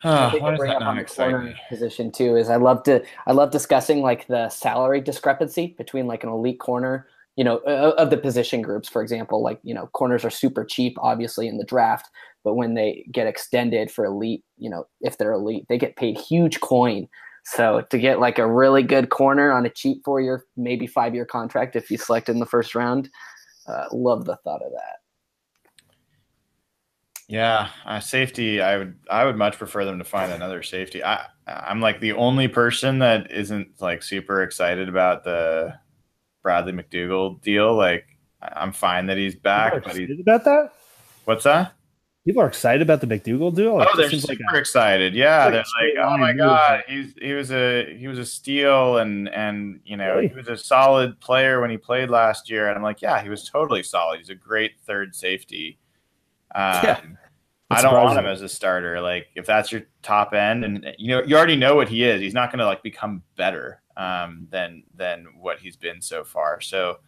Oh, I think I bring up on the corner position too is I love to I love discussing like the salary discrepancy between like an elite corner. You know, of the position groups, for example, like, you know, corners are super cheap, obviously, in the draft. But when they get extended for elite, you know, if they're elite, they get paid huge coin. So to get like a really good corner on a cheap four year, maybe five year contract, if you select in the first round, uh, love the thought of that. Yeah. Uh, safety. I would I would much prefer them to find another safety. I, I'm like the only person that isn't like super excited about the Bradley McDougal deal. Like, I'm fine that he's back. People are but excited he... about that? What's that? People are excited about the McDougal deal. Like, oh, they're super like a... excited. Yeah, they're like, oh my god, he's he was a he was a steal, and and you know really? he was a solid player when he played last year. And I'm like, yeah, he was totally solid. He's a great third safety. Um, yeah. I don't want him as a starter. Like, if that's your top end, and you know you already know what he is, he's not going to like become better um, than than what he's been so far. So,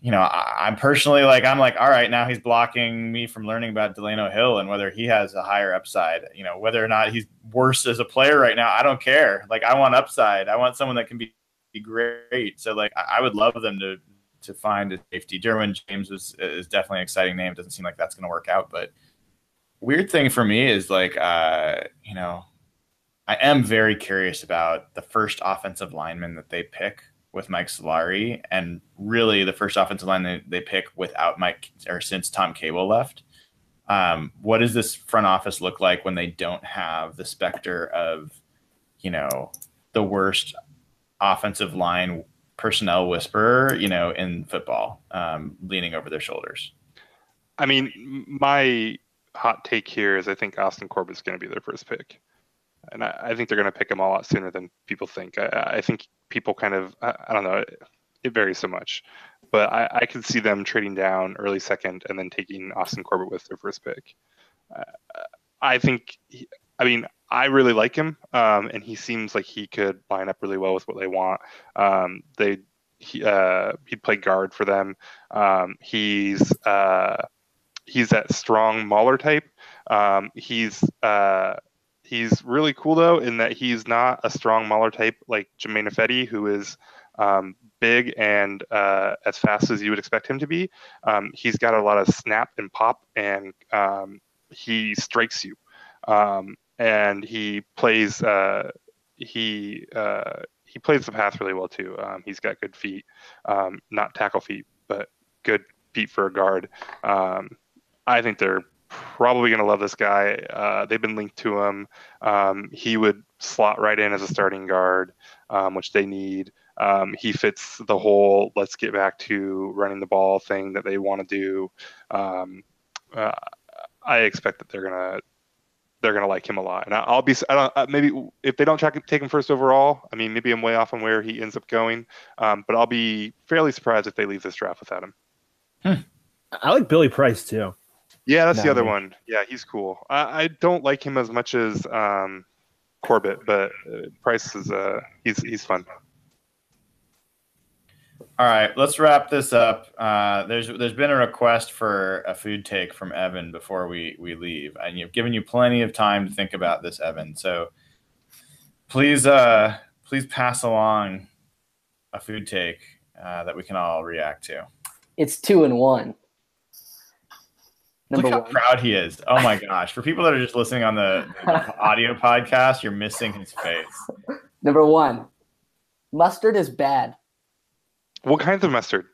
you know, I, I'm personally like, I'm like, all right, now he's blocking me from learning about Delano Hill and whether he has a higher upside. You know, whether or not he's worse as a player right now, I don't care. Like, I want upside. I want someone that can be, be great. So, like, I, I would love them to to find a safety. Derwin James is is definitely an exciting name. It doesn't seem like that's going to work out, but. Weird thing for me is like, uh, you know, I am very curious about the first offensive lineman that they pick with Mike Solari, and really the first offensive line they, they pick without Mike or since Tom Cable left. Um, what does this front office look like when they don't have the specter of, you know, the worst offensive line personnel whisperer, you know, in football, um, leaning over their shoulders. I mean, my hot take here is I think Austin Corbett's going to be their first pick. And I, I think they're going to pick him a lot sooner than people think. I, I think people kind of, I, I don't know, it, it varies so much. But I, I could see them trading down early second and then taking Austin Corbett with their first pick. Uh, I think, he, I mean, I really like him, um, and he seems like he could line up really well with what they want. Um, they he, uh, he'd play guard for them. Um, he's uh, he's that strong mauler type. Um, he's uh, he's really cool though in that he's not a strong mauler type like Jermaine Ifedi, who is um, big and uh, as fast as you would expect him to be. Um, he's got a lot of snap and pop, and um, he strikes you. Um, And he plays uh, he uh, he plays the pass really well too. Um, he's got good feet, um, not tackle feet, but good feet for a guard. Um, I think they're probably going to love this guy. Uh, they've been linked to him. Um, he would slot right in as a starting guard, um, which they need. Um, he fits the whole let's get back to running the ball thing that they want to do. Um, uh, I expect that they're going to. They're going to like him a lot. And I'll be, I don't, maybe if they don't track, take him first overall, I mean, maybe I'm way off on where he ends up going. Um, but I'll be fairly surprised if they leave this draft without him. Hmm. I like Billy Price too. Yeah, that's no, the other man. one. Yeah, he's cool. I, I don't like him as much as um, Corbett, but Price is, uh, he's, he's fun. All right, let's wrap this up. Uh, there's there's been a request for a food take from Evan before we, we leave, and you've given you plenty of time to think about this, Evan. So please uh please pass along a food take uh, that we can all react to. It's two and one. Number Look how one. proud he is! Oh my gosh! For people that are just listening on the, the audio podcast, you're missing his face. Number one, mustard is bad. What kinds of mustard?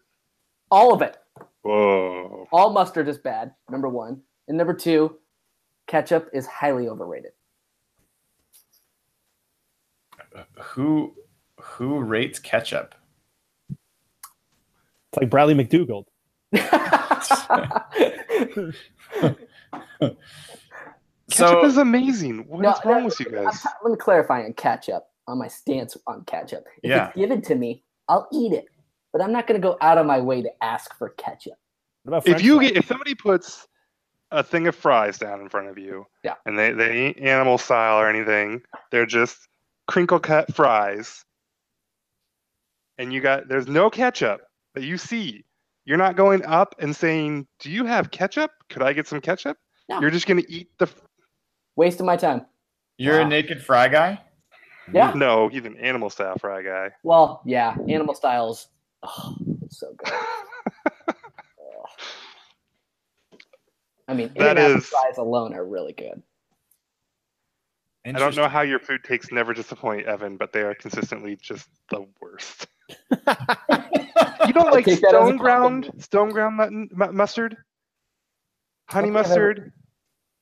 All of it. Whoa. All mustard is bad, number one. And number two, ketchup is highly overrated. Who who rates ketchup? It's like Bradley McDougald. Ketchup is amazing. What no, is wrong no, with you guys? I'm, let me clarify on ketchup, on my stance on ketchup. If yeah. it's given to me, I'll eat it. But I'm not going to go out of my way to ask for ketchup. If you get, if somebody puts a thing of fries down in front of you, yeah. and they, they ain't animal style or anything, they're just crinkle cut fries, and you got there's no ketchup that you see, you're not going up and saying, "Do you have ketchup? Could I get some ketchup?" No. You're just going to eat the. Waste of my time. You're wow. a naked fry guy. Yeah. No, he's an animal style fry guy. Well, yeah, animal styles. Oh, it's so good. I mean, that is fries alone are really good. I don't know how your food takes never disappoint, Evan, but they are consistently just the worst. You don't like stone ground, stone ground mutton, m- mustard, honey mustard. Ever,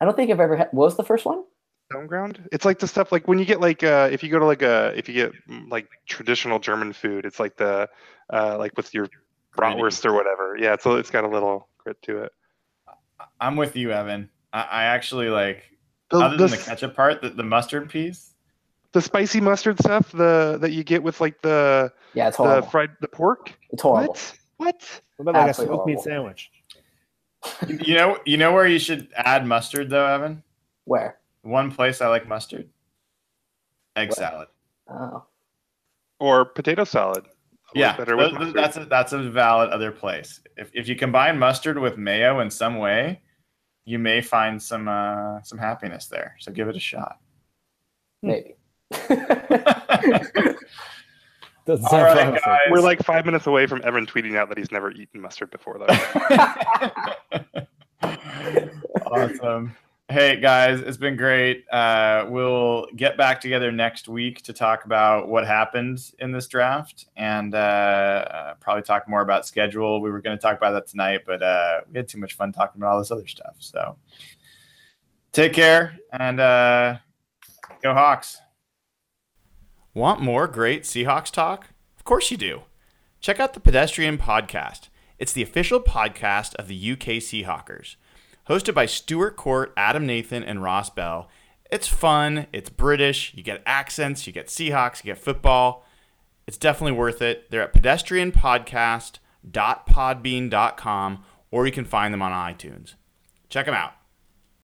I don't think I've ever had. What was the first one? Stone ground. It's like the stuff like when you get like uh, if you go to like a if you get like traditional German food, it's like the. Uh, like with your bratwurst or whatever. Yeah, so it's, it's got a little grit to it. I'm with you, Evan. I, I actually like, the, other the, than the ketchup part, the, the mustard piece. The spicy mustard stuff the that you get with like the, yeah, it's the fried the pork? It's horrible. What? What? What about like Absolutely a smoked meat sandwich? you know you know where you should add mustard though, Evan? Where? One place I like mustard. Egg what? salad. Oh. Or potato salad. Yeah, those, that's a, that's a valid other place. If if you combine mustard with mayo in some way, you may find some uh, some happiness there. So give it a shot. Maybe. All right, guys. We're like five minutes away from Evan tweeting out that he's never eaten mustard before, though. Awesome. Hey, guys, it's been great. Uh, we'll get back together next week to talk about what happened in this draft and uh, uh, probably talk more about schedule. We were going to talk about that tonight, but uh, we had too much fun talking about all this other stuff. So take care and uh, go Hawks. Want more great Seahawks talk? Of course you do. Check out the Pedestrian Podcast. It's the official podcast of the U K Seahawkers. Hosted by Stuart Court, Adam Nathan, and Ross Bell, it's fun, it's British, you get accents, you get Seahawks, you get football. It's definitely worth it. They're at pedestrian podcast dot podbean dot com, or you can find them on iTunes. Check them out.